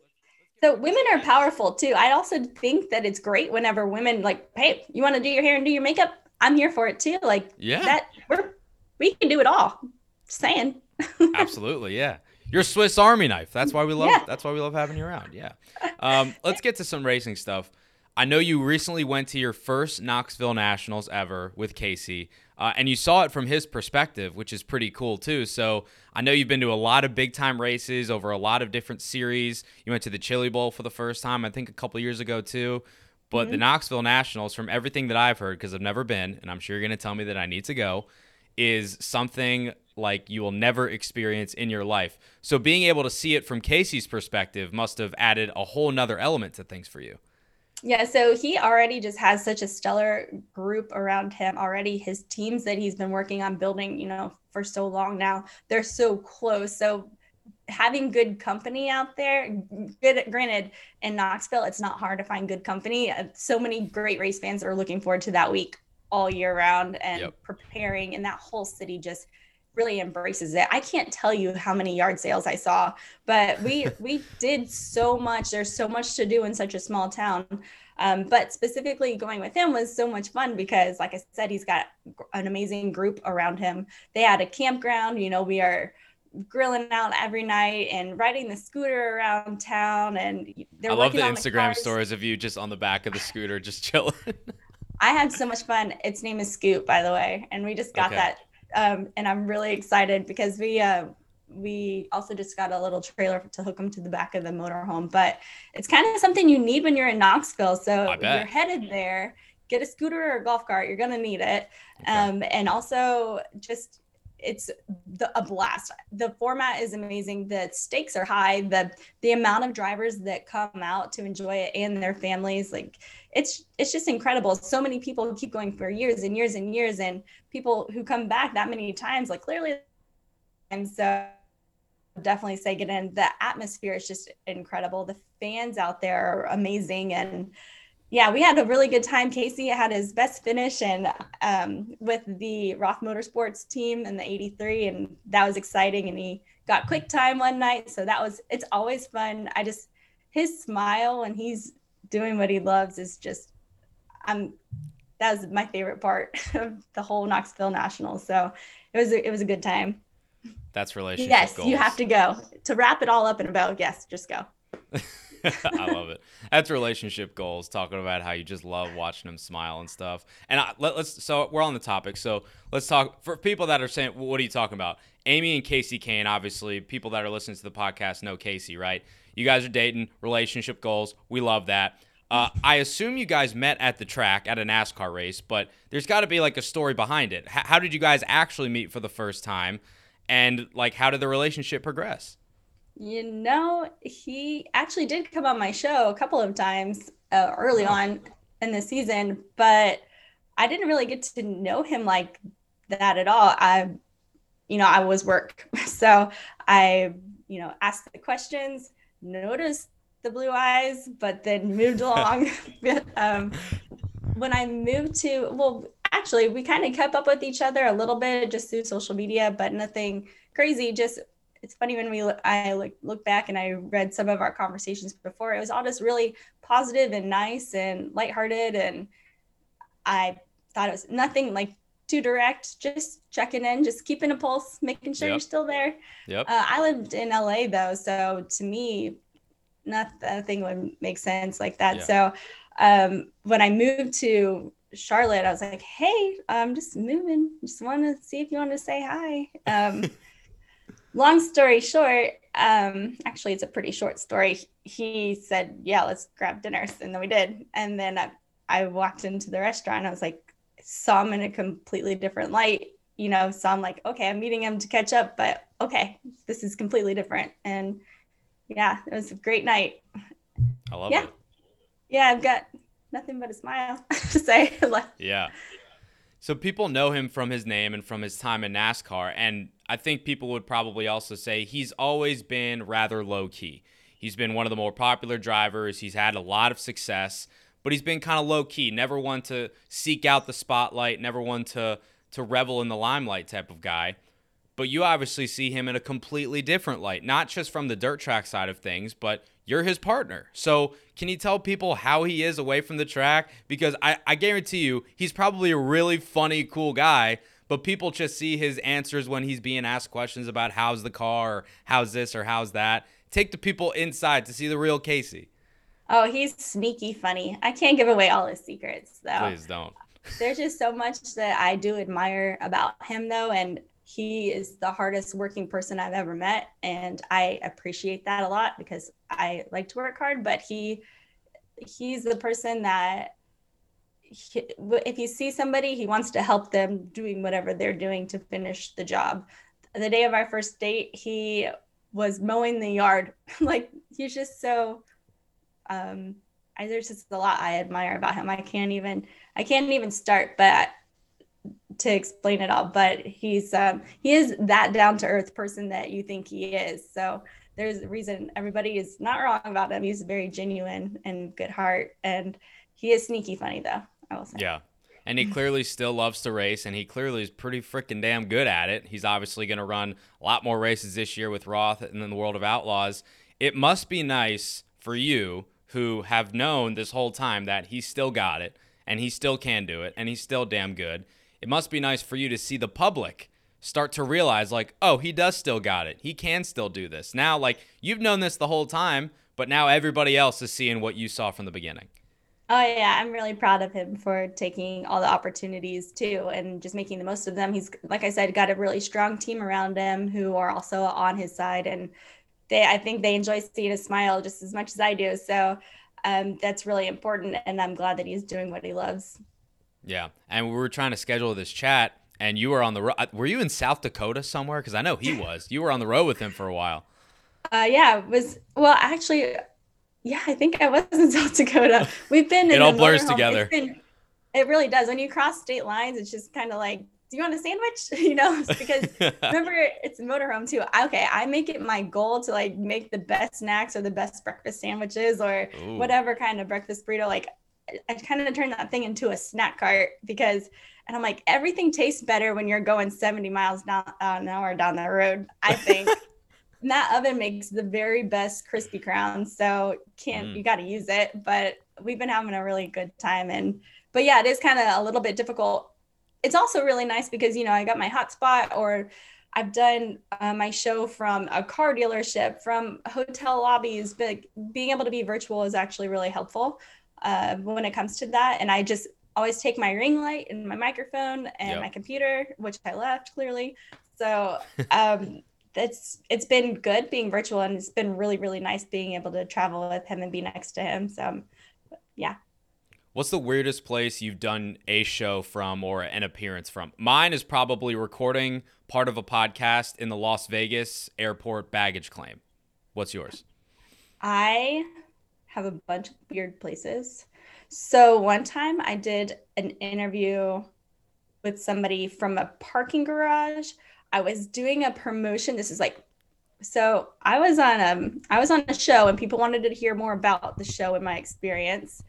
So women are powerful, too. I also think that it's great whenever women, like, hey, you want to do your hair and do your makeup? I'm here for it, too. Like, yeah. that we're, we can do it all. Just saying. Absolutely, yeah. You're Swiss Army knife. That's why we love yeah. That's why we love having you around, yeah. Um, let's get to some racing stuff. I know you recently went to your first Knoxville Nationals ever with Kasey, uh, and you saw it from his perspective, which is pretty cool too. So I know you've been to a lot of big-time races over a lot of different series. You went to the Chili Bowl for the first time, I think a couple years ago too. But mm-hmm. the Knoxville Nationals, from everything that I've heard, because I've never been, and I'm sure you're going to tell me that I need to go, is something like you will never experience in your life. So being able to see it from Kasey's perspective must have added a whole nother element to things for you. Yeah, so he already just has such a stellar group around him already. His teams that he's been working on building, you know, for so long now, they're so close. So having good company out there, good. Granted, in Knoxville, it's not hard to find good company. So many great race fans are looking forward to that week all year round and yep. preparing, and that whole city just really embraces it. I can't tell you how many yard sales I saw, but we we did so much. There's so much to do in such a small town. Um, but specifically going with him was so much fun because, like I said, he's got an amazing group around him. They had a campground. You know, we are grilling out every night and riding the scooter around town. And they're I love the Instagram stories of you just on the back of the scooter, just chilling. I had so much fun. Its name is Scoop, by the way, and we just got okay. that. Um, and I'm really excited because we uh, we also just got a little trailer to hook them to the back of the motorhome. But it's kind of something you need when you're in Knoxville. So if you're headed there, get a scooter or a golf cart. You're going to need it. Okay. Um, and also just it's the, a blast. The format is amazing. The stakes are high. The the amount of drivers that come out to enjoy it and their families, like it's it's just incredible. So many people keep going for years and years and years, and people who come back that many times, like clearly. And so definitely say get in. The atmosphere is just incredible. The fans out there are amazing. And yeah, we had a really good time. Kasey had his best finish and um, with the Roth Motorsports team in the eighty-three, and that was exciting. And he got quick time one night, so that was. It's always fun. I just his smile when he's doing what he loves is just. I'm. That was my favorite part of the whole Knoxville Nationals. So it was. A, it was a good time. That's relationship yes, goals. You have to go to wrap it all up in a bow. Yes, just go. I love it. That's relationship goals, talking about how you just love watching them smile and stuff. And I, let, let's so we're on the topic. So let's talk for people that are saying, well, what are you talking about? Amy and Kasey Kahne, obviously, people that are listening to the podcast know Kasey, right? You guys are dating, relationship goals. We love that. Uh, I assume you guys met at the track at a NASCAR race, but there's got to be like a story behind it. H- how did you guys actually meet for the first time? And like, how did the relationship progress? You know, he actually did come on my show a couple of times uh, early on in the season, but I didn't really get to know him like that at all. I, you know, I was work. So I, you know, asked the questions, noticed the blue eyes, but then moved along. um, when I moved to, well, actually, we kind of kept up with each other a little bit just through social media, but nothing crazy, just it's funny when we I look, look back and I read some of our conversations before. It was all just really positive and nice and lighthearted, and I thought it was nothing like too direct. Just checking in, just keeping a pulse, making sure yep. you're still there. Yep. Uh, I lived in L A though, so to me, nothing would make sense like that. Yeah. So um, when I moved to Charlotte, I was like, "Hey, I'm just moving. Just want to see if you want to say hi." Um, Long story short, um, actually, it's a pretty short story. He said, yeah, let's grab dinner. And then we did. And then I, I walked into the restaurant. I was like, saw him in a completely different light, you know, so I'm like, okay, I'm meeting him to catch up, but okay, this is completely different. And yeah, it was a great night. I love yeah. it. Yeah, I've got nothing but a smile to say. Like, yeah. So people know him from his name and from his time in NASCAR, and I think people would probably also say he's always been rather low-key. He's been one of the more popular drivers. He's had a lot of success, but he's been kind of low-key, never one to seek out the spotlight, never one to to revel in the limelight type of guy. But you obviously see him in a completely different light, not just from the dirt track side of things, but you're his partner. So can you tell people how he is away from the track? Because I, I guarantee you, he's probably a really funny, cool guy, but people just see his answers when he's being asked questions about how's the car, or how's this, or how's that. Take the people inside to see the real Kasey. Oh, he's sneaky funny. I can't give away all his secrets, though. Please don't. There's just so much that I do admire about him, though, and he is the hardest working person I've ever met, and I appreciate that a lot because I like to work hard, but he he's the person that he, if you see somebody, he wants to help them doing whatever they're doing to finish the job. The day of our first date, he was mowing the yard. Like, he's just so um I, there's just a lot I admire about him. I can't even I can't even start but I, to explain it all, but he's um he is that down-to-earth person that you think he is. So there's a reason everybody is not wrong about him. He's very genuine and good heart, and he is sneaky funny, though, I will say. Yeah, and he clearly still loves to race, and he clearly is pretty freaking damn good at it. He's obviously going to run a lot more races this year with Roth and then the World of Outlaws. It must be nice for you, who have known this whole time that he still got it, and he still can do it, and he's still damn good. It must be nice for you to see the public start to realize, like, oh, he does still got it. He can still do this. Now, like, you've known this the whole time, but now everybody else is seeing what you saw from the beginning. Oh, yeah. I'm really proud of him for taking all the opportunities, too, and just making the most of them. He's, like I said, got a really strong team around him who are also on his side. And they, I think they enjoy seeing his smile just as much as I do. So um, that's really important. And I'm glad that he's doing what he loves. Yeah, and we were trying to schedule this chat, and you were on the road. Were you in South Dakota somewhere? Because I know he was. You were on the road with him for a while. Uh, yeah, it was well, actually, yeah, I think I was in South Dakota. We've been in it all blurs together. Been, it really does. When you cross state lines, it's just kind of like, do you want a sandwich? You know, because remember, it's a motorhome too. Okay, I make it my goal to like make the best snacks or the best breakfast sandwiches or Ooh. whatever kind of breakfast burrito, like. I kind of turned that thing into a snack cart because, and I'm like, everything tastes better when you're going seventy miles down, uh, an hour down that road, I think. And that oven makes the very best Krispy Kreme, so can't mm. you got to use it. But we've been having a really good time, and but yeah, it is kind of a little bit difficult. It's also really nice because, you know, I got my hotspot, or I've done uh, my show from a car dealership, from hotel lobbies, but being able to be virtual is actually really helpful Uh, when it comes to that. And I just always take my ring light and my microphone and yep. my computer, which I left clearly. So um, that's, it's been good being virtual, and it's been really, really nice being able to travel with him and be next to him. So um, yeah. What's the weirdest place you've done a show from or an appearance from? Mine is probably recording part of a podcast in the Las Vegas airport baggage claim. What's yours? I... have a bunch of weird places. So one time I did an interview with somebody from a parking garage. I was doing a promotion. This is like, so I was on um I was on a show, and people wanted to hear more about the show and my experience.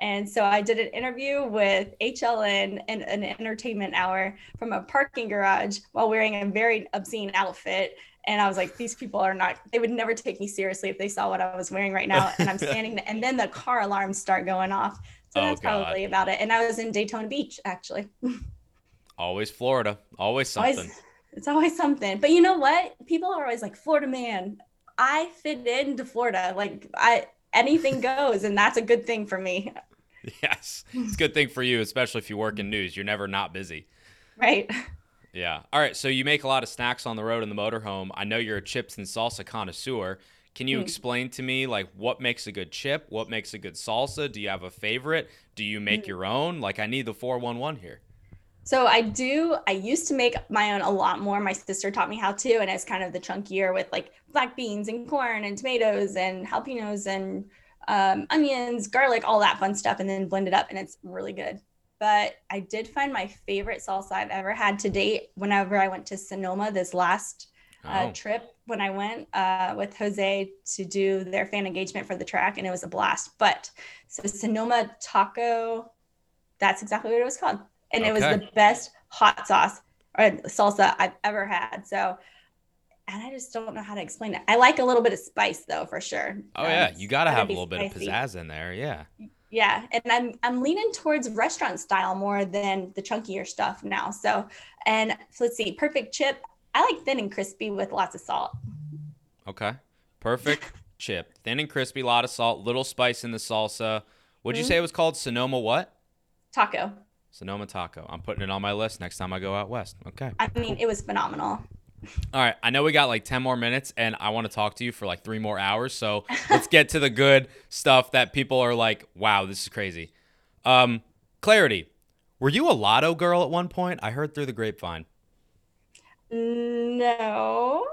And so I did an interview with H L N in an entertainment hour from a parking garage while wearing a very obscene outfit. And I was like, these people are not, they would never take me seriously if they saw what I was wearing right now. And I'm standing there, and then the car alarms start going off. So oh, that's God. probably about it. And I was in Daytona Beach, actually. Always Florida. Always something. Always, it's always something. But you know what? People are always like, Florida man. I fit into Florida. Like, I anything goes. And that's a good thing for me. Yes. It's a good thing for you, especially if you work in news. You're never not busy. Right. Yeah. All right. So you make a lot of snacks on the road in the motorhome. I know you're a chips and salsa connoisseur. Can you mm. explain to me, like, what makes a good chip? What makes a good salsa? Do you have a favorite? Do you make mm. your own? Like, I need the four one one here. So I do, I used to make my own a lot more. My sister taught me how to, and it's kind of the chunkier with like black beans and corn and tomatoes and jalapenos and um, onions, garlic, all that fun stuff, and then blend it up, and it's really good. But I did find my favorite salsa I've ever had to date whenever I went to Sonoma this last uh, oh. trip when I went uh, with Jose to do their fan engagement for the track, and it was a blast. But so Sonoma taco, that's exactly what it was called. And okay. It was the best hot sauce or salsa I've ever had. So, and I just don't know how to explain it. I like a little bit of spice though, for sure. Oh um, yeah. You got to have a little spicy. Bit of pizzazz in there. Yeah. Yeah. And I'm, I'm leaning towards restaurant style more than the chunkier stuff now. So, and so let's see, perfect chip. I like thin and crispy with lots of salt. Okay. Perfect chip, thin and crispy, lot of salt, little spice in the salsa. What'd mm-hmm. you say it was called? Sonoma what? Taco. Sonoma taco. I'm putting it on my list next time I go out west. Okay. I mean, it was phenomenal. All right. I know we got like ten more minutes, and I want to talk to you for like three more hours. So let's get to the good stuff that people are like, wow, this is crazy. Um, Clarity, were you a lotto girl at one point? I heard through the grapevine. No.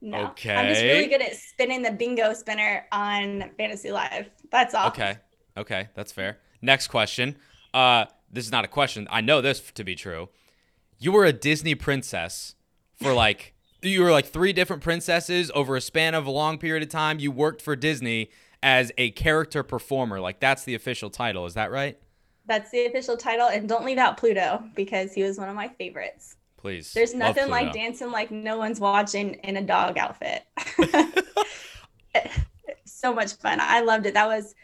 No. Okay. I'm just really good at spinning the bingo spinner on Fantasy Live. That's all. Okay. Okay. That's fair. Next question. Uh, This is not a question. I know this to be true. You were a Disney princess for like, you were like three different princesses over a span of a long period of time. You worked for Disney as a character performer. Like, that's the official title. Is that right? That's the official title. And don't leave out Pluto, because he was one of my favorites. Please. There's nothing like dancing like no one's watching in a dog outfit. So much fun. I loved it. That was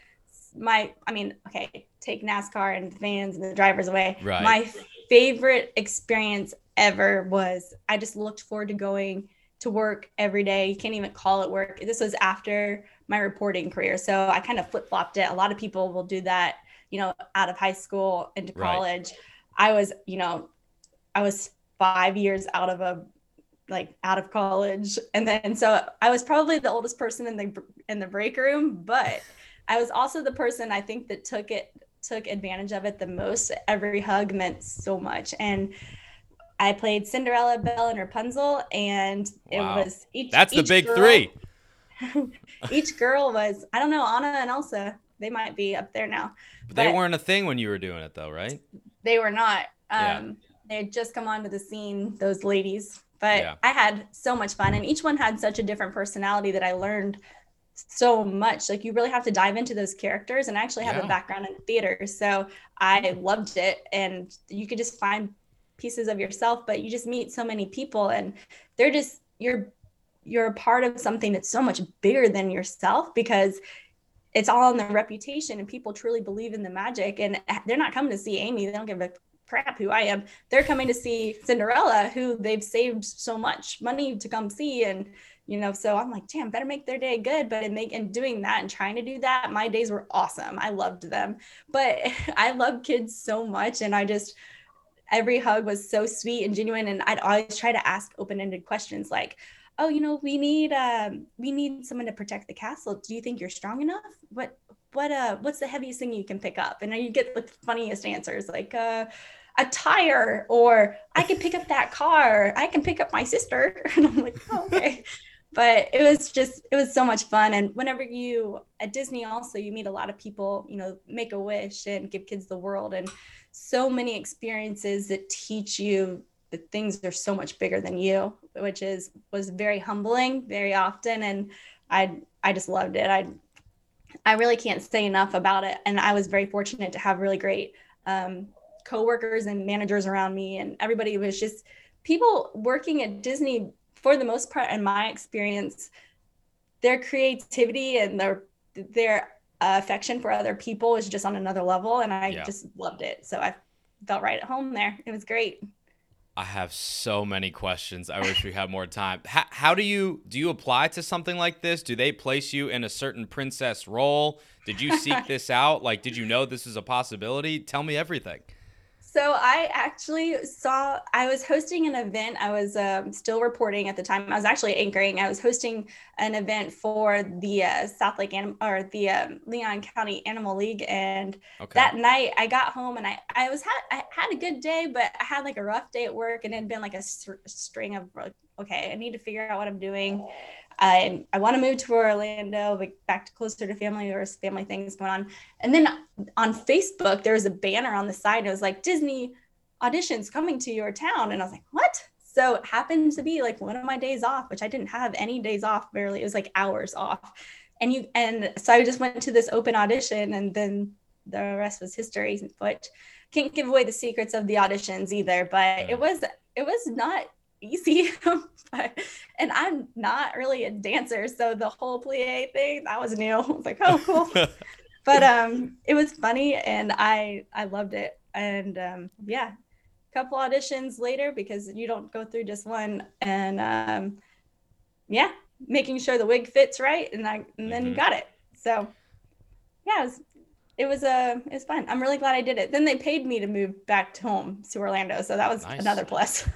my, I mean, okay. Take NASCAR and the fans and the drivers away. Right. My favorite experience ever was I just looked forward to going to work every day. You can't even call it work. This was after my reporting career. So I kind of flip-flopped it. A lot of people will do that, you know, out of high school into college. Right. I was, you know, I was five years out of a, like out of college. And then, so I was probably the oldest person in the, in the break room, but I was also the person I think that took it, took advantage of it the most. Every hug meant so much, and I played Cinderella, Belle, and Rapunzel, and wow. It was each that's each the big girl, three each girl was, I don't know, Anna and Elsa, they might be up there now, but, but they weren't a thing when you were doing it though, right? They were not. um yeah. They had just come onto the scene, those ladies, but yeah. I had so much fun, and each one had such a different personality that I learned so much. Like, you really have to dive into those characters, and I actually have yeah. a background in theater, so I loved it, and you could just find pieces of yourself, but you just meet so many people, and they're just, you're you're a part of something that's so much bigger than yourself, because it's all in the reputation, and people truly believe in the magic, and they're not coming to see Amy. They don't give a crap who I am. They're coming to see Cinderella, who they've saved so much money to come see, and you know, so I'm like, damn, better make their day good. But in make and doing that and trying to do that, my days were awesome. I loved them, but I love kids so much. And I just, every hug was so sweet and genuine. And I'd always try to ask open-ended questions like, oh, you know, we need, um, we need someone to protect the castle. Do you think you're strong enough? What, what, uh, what's the heaviest thing you can pick up? And then you get the funniest answers like, uh, a tire, or I can pick up that car. I can pick up my sister. And I'm like, oh, okay. But it was just, it was so much fun. And whenever you, at Disney also, you meet a lot of people, you know, Make a Wish and Give Kids the World, and so many experiences that teach you that things are so much bigger than you, which is, was very humbling very often. And I, I just loved it. I, I really can't say enough about it. And I was very fortunate to have really great um, coworkers and managers around me, and everybody was just, people working at Disney, for the most part, in my experience, their creativity and their their affection for other people is just on another level, and I yeah. just loved it. So I felt right at home there. It was great. I have so many questions. I wish we had more time. How, how do you do you apply to something like this? Do they place you in a certain princess role? Did you seek this out? Like, did you know this is a possibility? Tell me everything. So I actually saw, I was hosting an event. I was um, still reporting at the time. I was actually anchoring. I was hosting an event for the uh, South Lake Anim- or the um, Leon County Animal League. And okay. that night I got home and I, I was had I had a good day, but I had like a rough day at work, and it had been like a st- string of, okay, I need to figure out what I'm doing. I, I want to move to Orlando, but back to closer to family. There was family things going on. And then on Facebook, there was a banner on the side. And it was like, Disney auditions coming to your town. And I was like, what? So it happened to be like one of my days off, which I didn't have any days off, barely. It was like hours off. And you, and so I just went to this open audition, and then the rest was history. But can't give away the secrets of the auditions either, but it was, it was not easy. But, and I'm not really a dancer, so the whole plie thing, that was new. I was like, oh, cool. But um it was funny, and I I loved it. And um yeah, a couple auditions later, because you don't go through just one, and um yeah, making sure the wig fits right, and I and then mm-hmm. got it. So yeah, it was it was a uh, it was fun. I'm really glad I did it. Then they paid me to move back to home to Orlando, so that was nice. Another plus.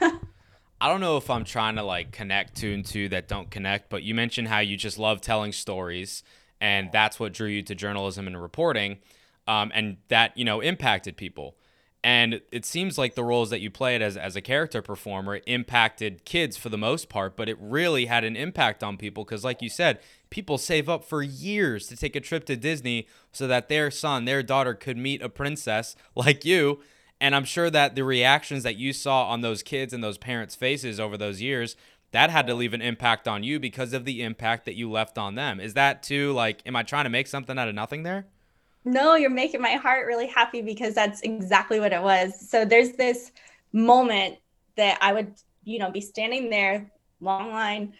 I don't know if I'm trying to like connect two and two that don't connect, but you mentioned how you just love telling stories, and that's what drew you to journalism and reporting, um, and that, you know, impacted people. And it seems like the roles that you played as as a character performer impacted kids for the most part, but it really had an impact on people because, like you said, people save up for years to take a trip to Disney so that their son, their daughter could meet a princess like you. And I'm sure that the reactions that you saw on those kids and those parents' faces over those years, that had to leave an impact on you because of the impact that you left on them. Is that too, like, am I trying to make something out of nothing there? No, you're making my heart really happy because that's exactly what it was. So there's this moment that I would, you know, be standing there, long line,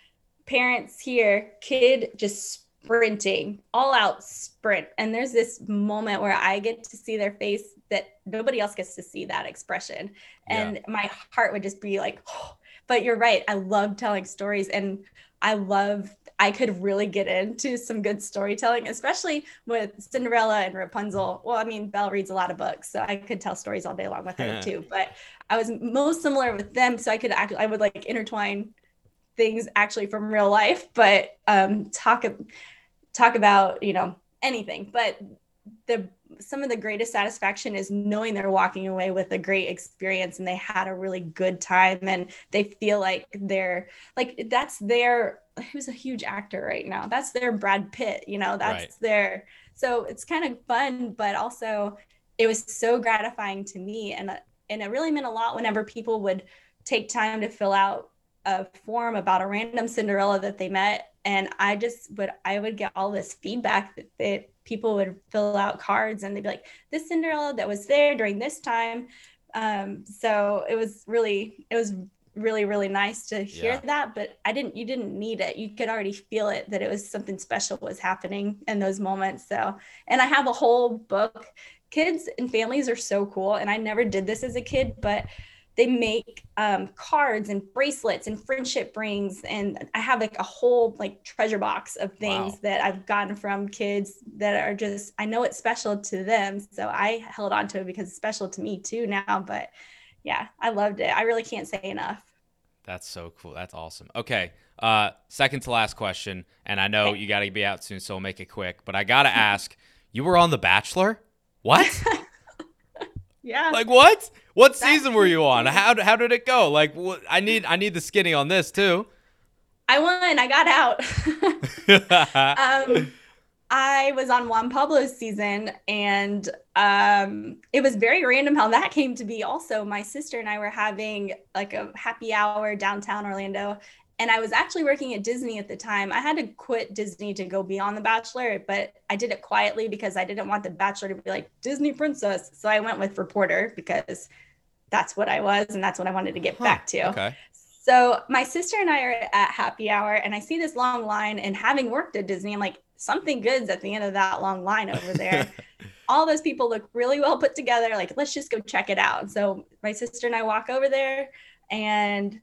parents here, kid just sprinting, all out sprint. And there's this moment where I get to see their face that nobody else gets to see, that expression. And yeah. my heart would just be like, oh. But you're right. I love telling stories, and I love, I could really get into some good storytelling, especially with Cinderella and Rapunzel. Well, I mean, Belle reads a lot of books, so I could tell stories all day long with her too, but I was most similar with them. So I could actually, I would like intertwine things actually from real life, but um, talk talk about, you know, anything. But the some of the greatest satisfaction is knowing they're walking away with a great experience, and they had a really good time, and they feel like they're like, that's their, who's a huge actor right now, that's their Brad Pitt, you know, that's right. their, so it's kind of fun, but also it was so gratifying to me. And and it really meant a lot whenever people would take time to fill out a form about a random Cinderella that they met. And I just would, I would get all this feedback that, that people would fill out cards, and they'd be like, this Cinderella that was there during this time. Um, so it was really, it was really, really nice to hear yeah. that, but I didn't, you didn't need it. You could already feel it, that it was something special was happening in those moments. So, and I have a whole book. Kids and families are so cool. And I never did this as a kid, but they make um, cards and bracelets and friendship rings. And I have like a whole like treasure box of things wow. that I've gotten from kids that are just, I know it's special to them. So I held on to it because it's special to me too now, but yeah, I loved it. I really can't say enough. That's so cool. That's awesome. Okay. Uh, second to last question. And I know okay. you gotta be out soon, so we'll make it quick, but I gotta ask, you were on The Bachelor? What? Yeah. Like what? What season were you on? How how did it go? Like what, I need I need the skinny on this too. I won. I got out. um, I was on Juan Pablo's season, and um, it was very random how that came to be. Also, my sister and I were having like a happy hour downtown Orlando, and I was actually working at Disney at the time. I had to quit Disney to go be on The Bachelor, but I did it quietly because I didn't want The Bachelor to be like Disney princess. So I went with reporter because that's what I was, and that's what I wanted to get huh, back to. Okay. So my sister and I are at happy hour, and I see this long line, and having worked at Disney, I'm like, something good's at the end of that long line over there. All those people look really well put together. Like, let's just go check it out. So my sister and I walk over there, and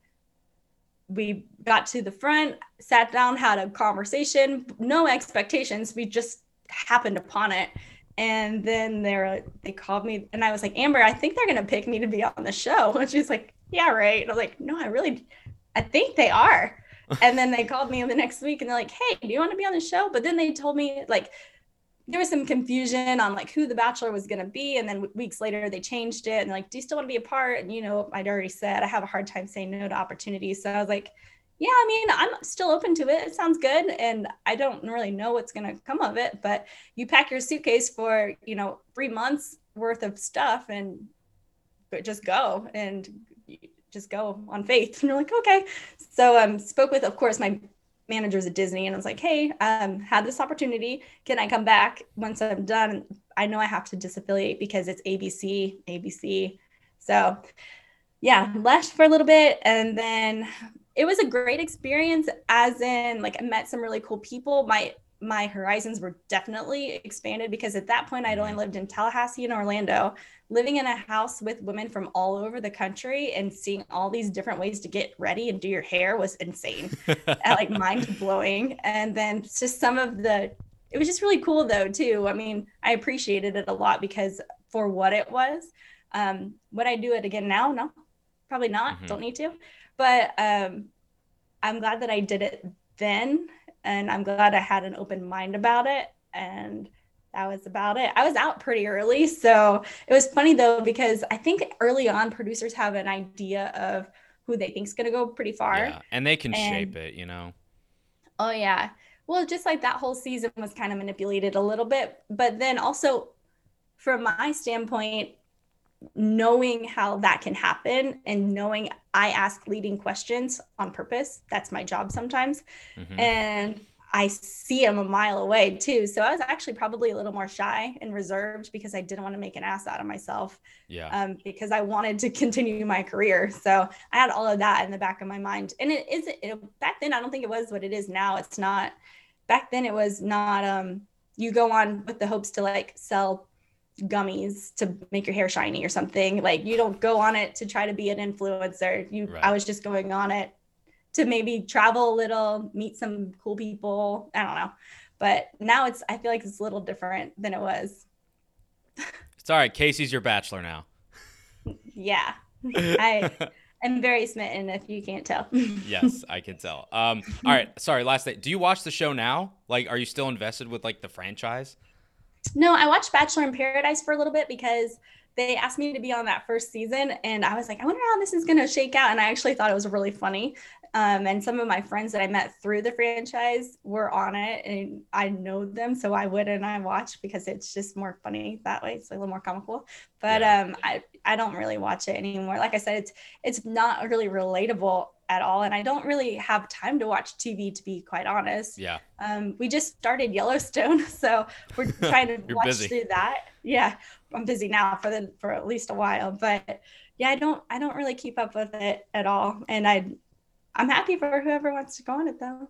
we got to the front, sat down, had a conversation, no expectations. We just happened upon it. And then they're they called me and I was like, Amber, I think they're going to pick me to be on the show. And she's like, yeah, right. And I was like, no, I really, I think they are. And then they called me the next week and they're like, hey, do you want to be on the show? But then they told me, like, there was some confusion on like who the Bachelor was going to be. And then weeks later they changed it and like, do you still want to be a part? And, you know, I'd already said I have a hard time saying no to opportunities. So I was like, yeah, I mean, I'm still open to it. It sounds good. And I don't really know what's going to come of it, but you pack your suitcase for, you know, three months worth of stuff and just go and just go on faith. And you're like, okay. So I um, spoke with, of course, my managers at Disney, and I was like, hey, um, had this opportunity. Can I come back once I'm done? I know I have to disaffiliate because it's A B C, A B C. So yeah, left for a little bit. And then it was a great experience, as in, like, I met some really cool people. My my horizons were definitely expanded because at that point I'd only lived in Tallahassee and Orlando, living in a house with women from all over the country and seeing all these different ways to get ready and do your hair was insane, like mind blowing. And then just some of the, it was just really cool though too. I mean, I appreciated it a lot because for what it was, um, would I do it again now? No, probably not. Mm-hmm. Don't need to, but um, I'm glad that I did it then. And I'm glad I had an open mind about it. And that was about it. I was out pretty early. So it was funny though, because I think early on producers have an idea of who they think is going to go pretty far. Yeah, and they can and, shape it, you know? Oh yeah. Well, just like that whole season was kind of manipulated a little bit, but then also from my standpoint, knowing how that can happen and knowing I ask leading questions on purpose. That's my job sometimes. Mm-hmm. And I see them a mile away too. So I was actually probably a little more shy and reserved because I didn't want to make an ass out of myself. Yeah. Um, because I wanted to continue my career. So I had all of that in the back of my mind. And it is it, back then, I don't think it was what it is now. It's not back then. It was not, um, you go on with the hopes to like sell gummies to make your hair shiny or something. Like, you don't go on it to try to be an influencer. You right. I was just going on it to maybe travel a little, meet some cool people. I don't know. But now it's I feel like it's a little different than it was. It's all right. Kasey's your Bachelor now. Yeah. I am very smitten if you can't tell. Yes, I can tell. Um all right, sorry, last thing. Do you watch the show now? Like, are you still invested with like the franchise? No, I watched Bachelor in Paradise for a little bit because they asked me to be on that first season. And I was like, I wonder how this is going to shake out. And I actually thought it was really funny. Um, and some of my friends that I met through the franchise were on it. And I know them, so I would and I watch because it's just more funny that way. It's a little more comical. But yeah. um, I, I don't really watch it anymore. Like I said, it's it's not really relatable at all. And I don't really have time to watch T V, to be quite honest. Yeah. Um, we just started Yellowstone, so we're trying to watch busy. through that. Yeah. I'm busy now for the, for at least a while, but yeah, I don't, I don't really keep up with it at all. And I, I'm happy for whoever wants to go on it though.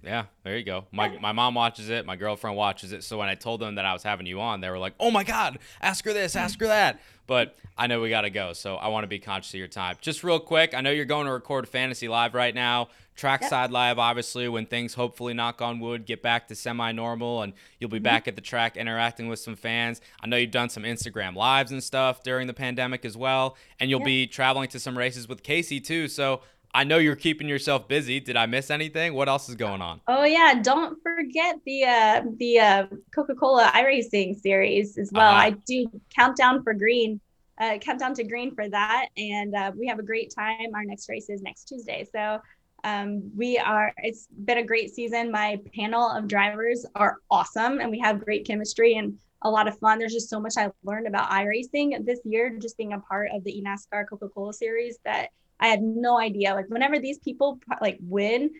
Yeah. There you go. My, my mom watches it. My girlfriend watches it. So when I told them that I was having you on, they were like, oh my God, ask her this, ask her that. But I know we got to go, so I want to be conscious of your time. Just real quick, I know you're going to record Fantasy Live right now, Trackside yep. Live, obviously, when things hopefully, knock on wood, get back to semi-normal and you'll be mm-hmm. back at the track interacting with some fans. I know you've done some Instagram Lives and stuff during the pandemic as well, and you'll yep. be traveling to some races with Kasey too, so I know you're keeping yourself busy. Did I miss anything? What else is going on? Oh yeah, don't forget the uh, the uh, Coca-Cola iRacing series as well. Uh-huh. I do countdown for green, uh, countdown to green for that, and uh, we have a great time. Our next race is next Tuesday, so um, we are. It's been a great season. My panel of drivers are awesome, and we have great chemistry and a lot of fun. There's just so much I learned about iRacing this year, just being a part of the NASCAR Coca-Cola series that I had no idea. Like, whenever these people like win,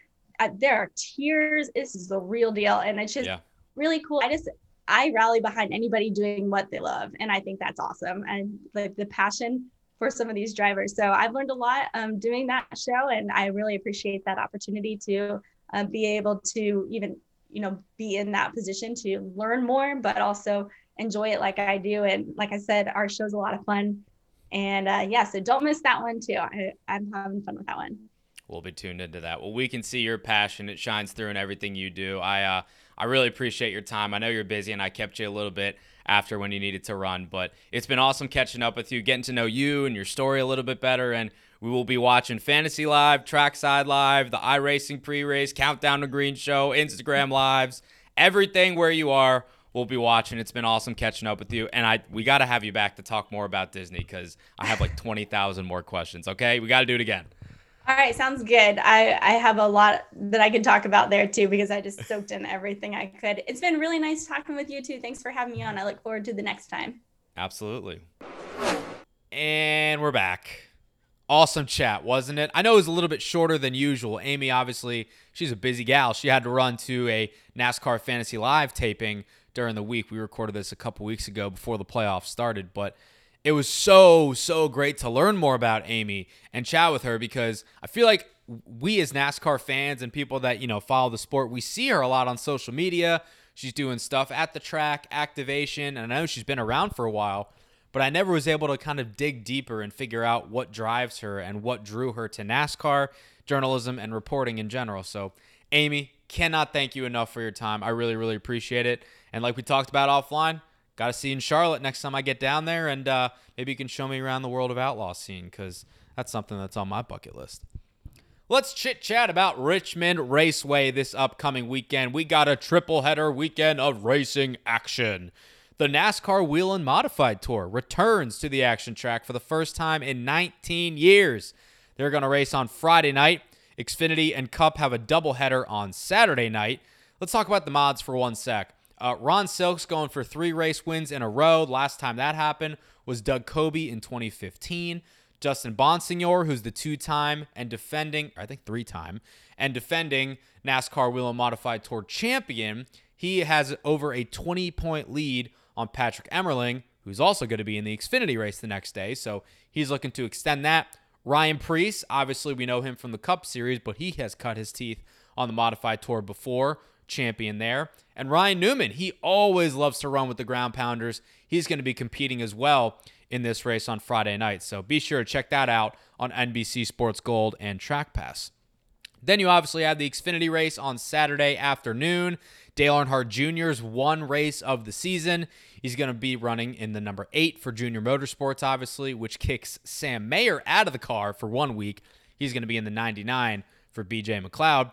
uh, there are tears. This is the real deal. And it's just yeah. really cool. I just, I rally behind anybody doing what they love. And I think that's awesome. And like the passion for some of these drivers. So I've learned a lot um, doing that show. And I really appreciate that opportunity to uh, be able to even, you know, be in that position to learn more, but also enjoy it like I do. And like I said, our show's a lot of fun. And uh, yeah, so don't miss that one too. I, I'm having fun with that one. We'll be tuned into that. Well, we can see your passion. It shines through in everything you do. I uh, I really appreciate your time. I know you're busy, and I kept you a little bit after when you needed to run, but it's been awesome catching up with you, getting to know you and your story a little bit better, and we will be watching Fantasy Live, Trackside Live, the iRacing pre-race, Countdown to Green Show, Instagram Lives, everything where you are, we'll be watching. It's been awesome catching up with you, and I we got to have you back to talk more about Disney because I have like twenty thousand more questions, okay? We got to do it again. All right, sounds good. I, I have a lot that I can talk about there too because I just soaked in everything I could. It's been really nice talking with you too. Thanks for having me on. I look forward to the next time. Absolutely. And we're back. Awesome chat, wasn't it? I know it was a little bit shorter than usual. Amy, obviously, she's a busy gal. She had to run to a NASCAR Fantasy Live taping during the week. We recorded this a couple weeks ago before the playoffs started, but it was so, so great to learn more about Amy and chat with her because I feel like we as NASCAR fans and people that, you know, follow the sport, we see her a lot on social media. She's doing stuff at the track, activation, and I know she's been around for a while, but I never was able to kind of dig deeper and figure out what drives her and what drew her to NASCAR, journalism, and reporting in general. So, Amy, cannot thank you enough for your time. I really, really appreciate it. And like we talked about offline, got to see you in Charlotte next time I get down there, and uh, maybe you can show me around the World of Outlaw scene because that's something that's on my bucket list. Let's chit-chat about Richmond Raceway this upcoming weekend. We got a triple-header weekend of racing action. The NASCAR Wheel and Modified Tour returns to the action track for the first time in nineteen years. They're going to race on Friday night. Xfinity and Cup have a doubleheader on Saturday night. Let's talk about the mods for one sec. Uh, Ron Silk's going for three race wins in a row. Last time that happened was Doug Coby in twenty fifteen. Justin Bonsignor, who's the two-time and defending, I think three-time, and defending NASCAR Wheel and Modified Tour champion, he has over a twenty-point lead on Patrick Emmerling, who's also going to be in the Xfinity race the next day, so he's looking to extend that. Ryan Preece, obviously we know him from the Cup Series, but he has cut his teeth on the Modified Tour before, champion there. And Ryan Newman, he always loves to run with the ground pounders. He's going to be competing as well in this race on Friday night, so be sure to check that out on N B C Sports Gold and Track Pass. Then you obviously have the Xfinity race on Saturday afternoon. Dale Earnhardt Junior's one race of the season. He's going to be running in the number eight for Junior Motorsports, obviously, which kicks Sam Mayer out of the car for one week. He's going to be in the ninety-nine for B J McLeod.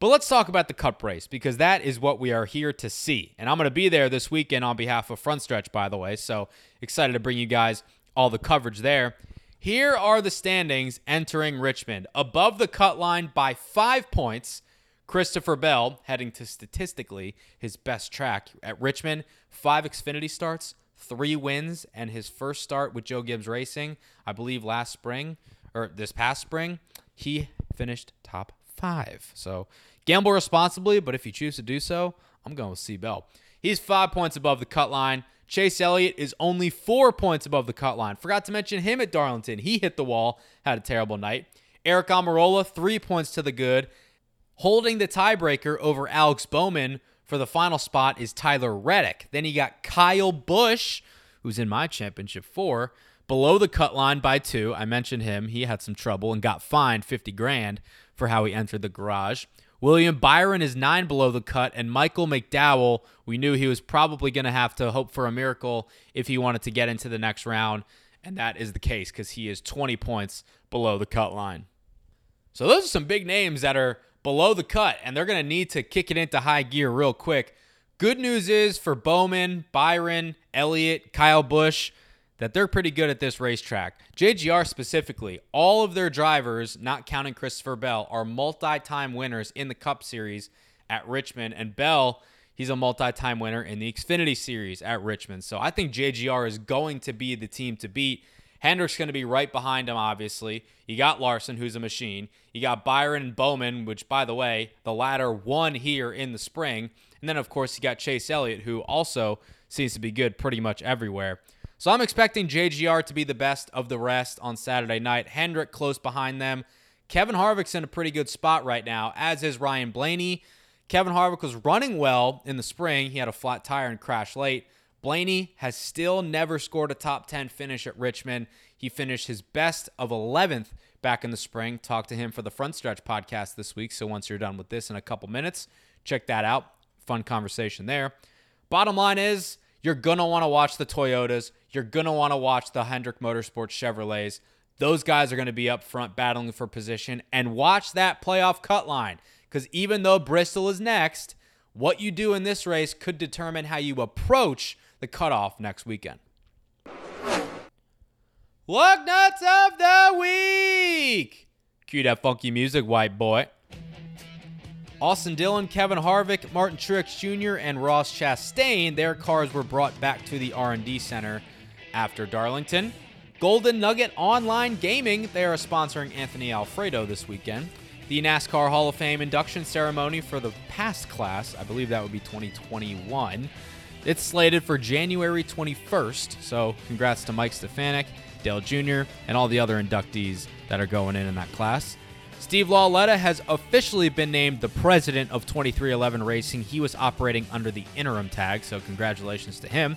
But let's talk about the Cup race because that is what we are here to see. And I'm going to be there this weekend on behalf of Front Stretch, by the way. So excited to bring you guys all the coverage there. Here are the standings entering Richmond. Above the cut line by five points, Christopher Bell, heading to statistically his best track at Richmond. Five Xfinity starts, three wins, and his first start with Joe Gibbs Racing, I believe last spring, or this past spring, he finished top five. So gamble responsibly, but if you choose to do so, I'm going with C. Bell. He's five points above the cut line. Chase Elliott is only four points above the cut line. Forgot to mention him at Darlington. He hit the wall, had a terrible night. Eric Almirola, three points to the good. Holding the tiebreaker over Alex Bowman for the final spot is Tyler Reddick. Then you got Kyle Busch, who's in my championship four, below the cut line by two. I mentioned him. He had some trouble and got fined fifty grand for how he entered the garage. William Byron is nine below the cut, and Michael McDowell, we knew he was probably going to have to hope for a miracle if he wanted to get into the next round, and that is the case because he is twenty points below the cut line. So those are some big names that are below the cut, and they're going to need to kick it into high gear real quick. Good news is for Bowman, Byron, Elliott, Kyle Busch, that they're pretty good at this racetrack. J G R specifically, all of their drivers, not counting Christopher Bell, are multi-time winners in the Cup Series at Richmond. And Bell, he's a multi-time winner in the Xfinity Series at Richmond. So I think J G R is going to be the team to beat. Hendrick's going to be right behind him, obviously. You got Larson, who's a machine. You got Byron and Bowman, which, by the way, the latter won here in the spring. And then, of course, you got Chase Elliott, who also seems to be good pretty much everywhere. So I'm expecting J G R to be the best of the rest on Saturday night. Hendrick close behind them. Kevin Harvick's in a pretty good spot right now, as is Ryan Blaney. Kevin Harvick was running well in the spring. He had a flat tire and crashed late. Blaney has still never scored a top ten finish at Richmond. He finished his best of eleventh back in the spring. Talked to him for the Front Stretch podcast this week. So once you're done with this in a couple minutes, check that out. fun conversation there. Bottom line is, you're going to want to watch the Toyotas. You're going to want to watch the Hendrick Motorsports Chevrolets. Those guys are going to be up front battling for position. And watch that playoff cut line, because even though Bristol is next, what you do in this race could determine how you approach the cutoff next weekend. Lug nuts of the week! Cue that funky music, white boy. Austin Dillon, Kevin Harvick, Martin Truex Junior, and Ross Chastain, their cars were brought back to the R and D Center after Darlington. Golden Nugget Online Gaming, they are sponsoring Anthony Alfredo this weekend. The NASCAR Hall of Fame induction ceremony for the past class, I believe that would be twenty twenty-one. It's slated for January twenty-first, so congrats to Mike Stefanik, Dale Junior, and all the other inductees that are going in in that class. Steve Lauletta has officially been named the president of twenty-three eleven Racing. He was operating under the interim tag, so congratulations to him.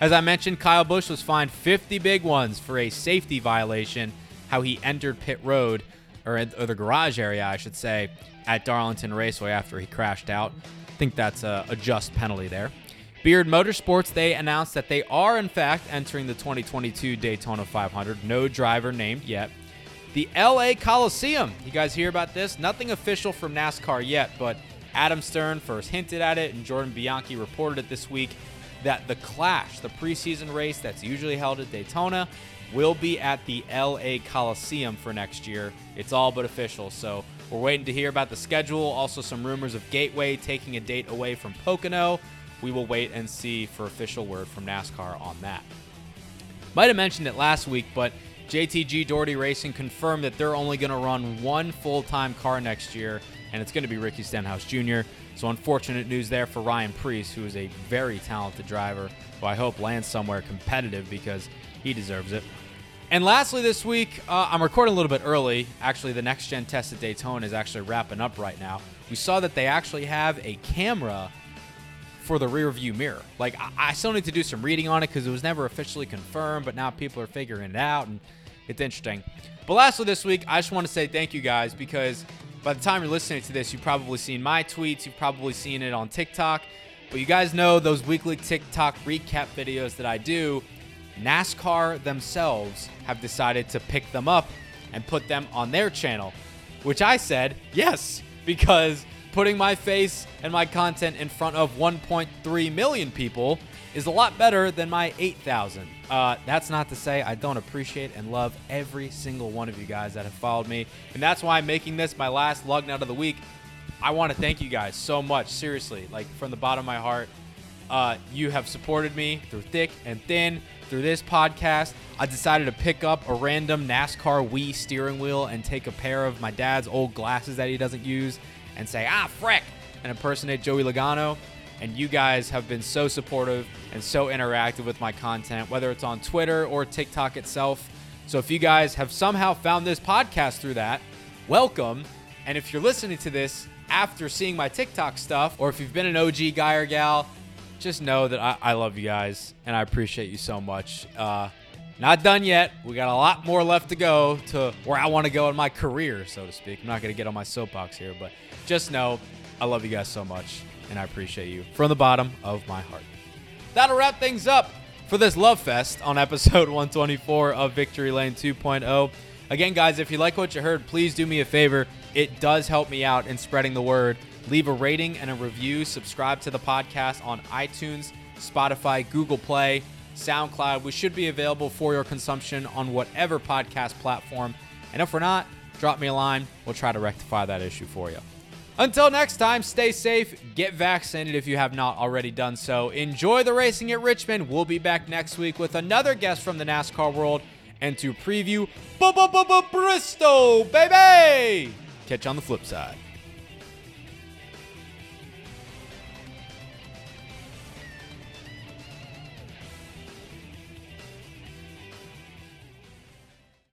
As I mentioned, Kyle Busch was fined fifty big ones for a safety violation, how he entered pit road, or, or the garage area, I should say, at Darlington Raceway after he crashed out. I think that's a, a just penalty there. Beard Motorsports, they announced that they are, in fact, entering the twenty twenty-two Daytona five hundred. No driver named yet. The L A Coliseum, you guys hear about this? Nothing official from NASCAR yet, but Adam Stern first hinted at it, and Jordan Bianchi reported it this week, that the Clash, the preseason race that's usually held at Daytona, will be at the L A Coliseum for next year. It's all but official, so we're waiting to hear about the schedule. Also some rumors of Gateway taking a date away from Pocono. We will wait and see for official word from NASCAR on that. Might have mentioned it last week, but J T G Doherty Racing confirmed that they're only going to run one full-time car next year, and it's going to be Ricky Stenhouse Junior So unfortunate news there for Ryan Preece, who is a very talented driver, who I hope lands somewhere competitive because he deserves it. And lastly this week, uh, I'm recording a little bit early. Actually, the Next Gen Test at Daytona is actually wrapping up right now. We saw that they actually have a camera for the rear view mirror. Like, I, I still need to do some reading on it because it was never officially confirmed, but now people are figuring it out, and it's interesting. But lastly this week, I just want to say thank you guys, because by the time you're listening to this, you've probably seen my tweets, you've probably seen it on TikTok, but you guys know those weekly TikTok recap videos that I do. NASCAR themselves have decided to pick them up and put them on their channel, which I said yes, because putting my face and my content in front of one point three million people is a lot better than my eight thousand. Uh, that's not to say I don't appreciate and love every single one of you guys that have followed me. And that's why I'm making this my last lug nut of the week. I want to thank you guys so much. Seriously, like from the bottom of my heart, uh, you have supported me through thick and thin, through this podcast. I decided to pick up a random NASCAR Wii steering wheel and take a pair of my dad's old glasses that he doesn't use and say, ah, frick, and impersonate Joey Logano. And you guys have been so supportive and so interactive with my content, whether it's on Twitter or TikTok itself. So if you guys have somehow found this podcast through that, welcome. And if you're listening to this after seeing my TikTok stuff, or if you've been an O G guy or gal, just know that I, I love you guys and I appreciate you so much. Uh, not done yet. We got a lot more left to go to where I want to go in my career, so to speak. I'm not going to get on my soapbox here, but just know I love you guys so much. And I appreciate you from the bottom of my heart. That'll wrap things up for this Love Fest on episode one twenty-four of Victory Lane two point oh. Again, guys, if you like what you heard, please do me a favor. It does help me out in spreading the word. Leave a rating and a review. Subscribe to the podcast on iTunes, Spotify, Google Play, SoundCloud. We should be available for your consumption on whatever podcast platform. And if we're not, drop me a line. We'll try to rectify that issue for you. Until next time, stay safe, get vaccinated if you have not already done so. Enjoy the racing at Richmond. We'll be back next week with another guest from the NASCAR world and to preview Bristol, baby! Catch you on the flip side.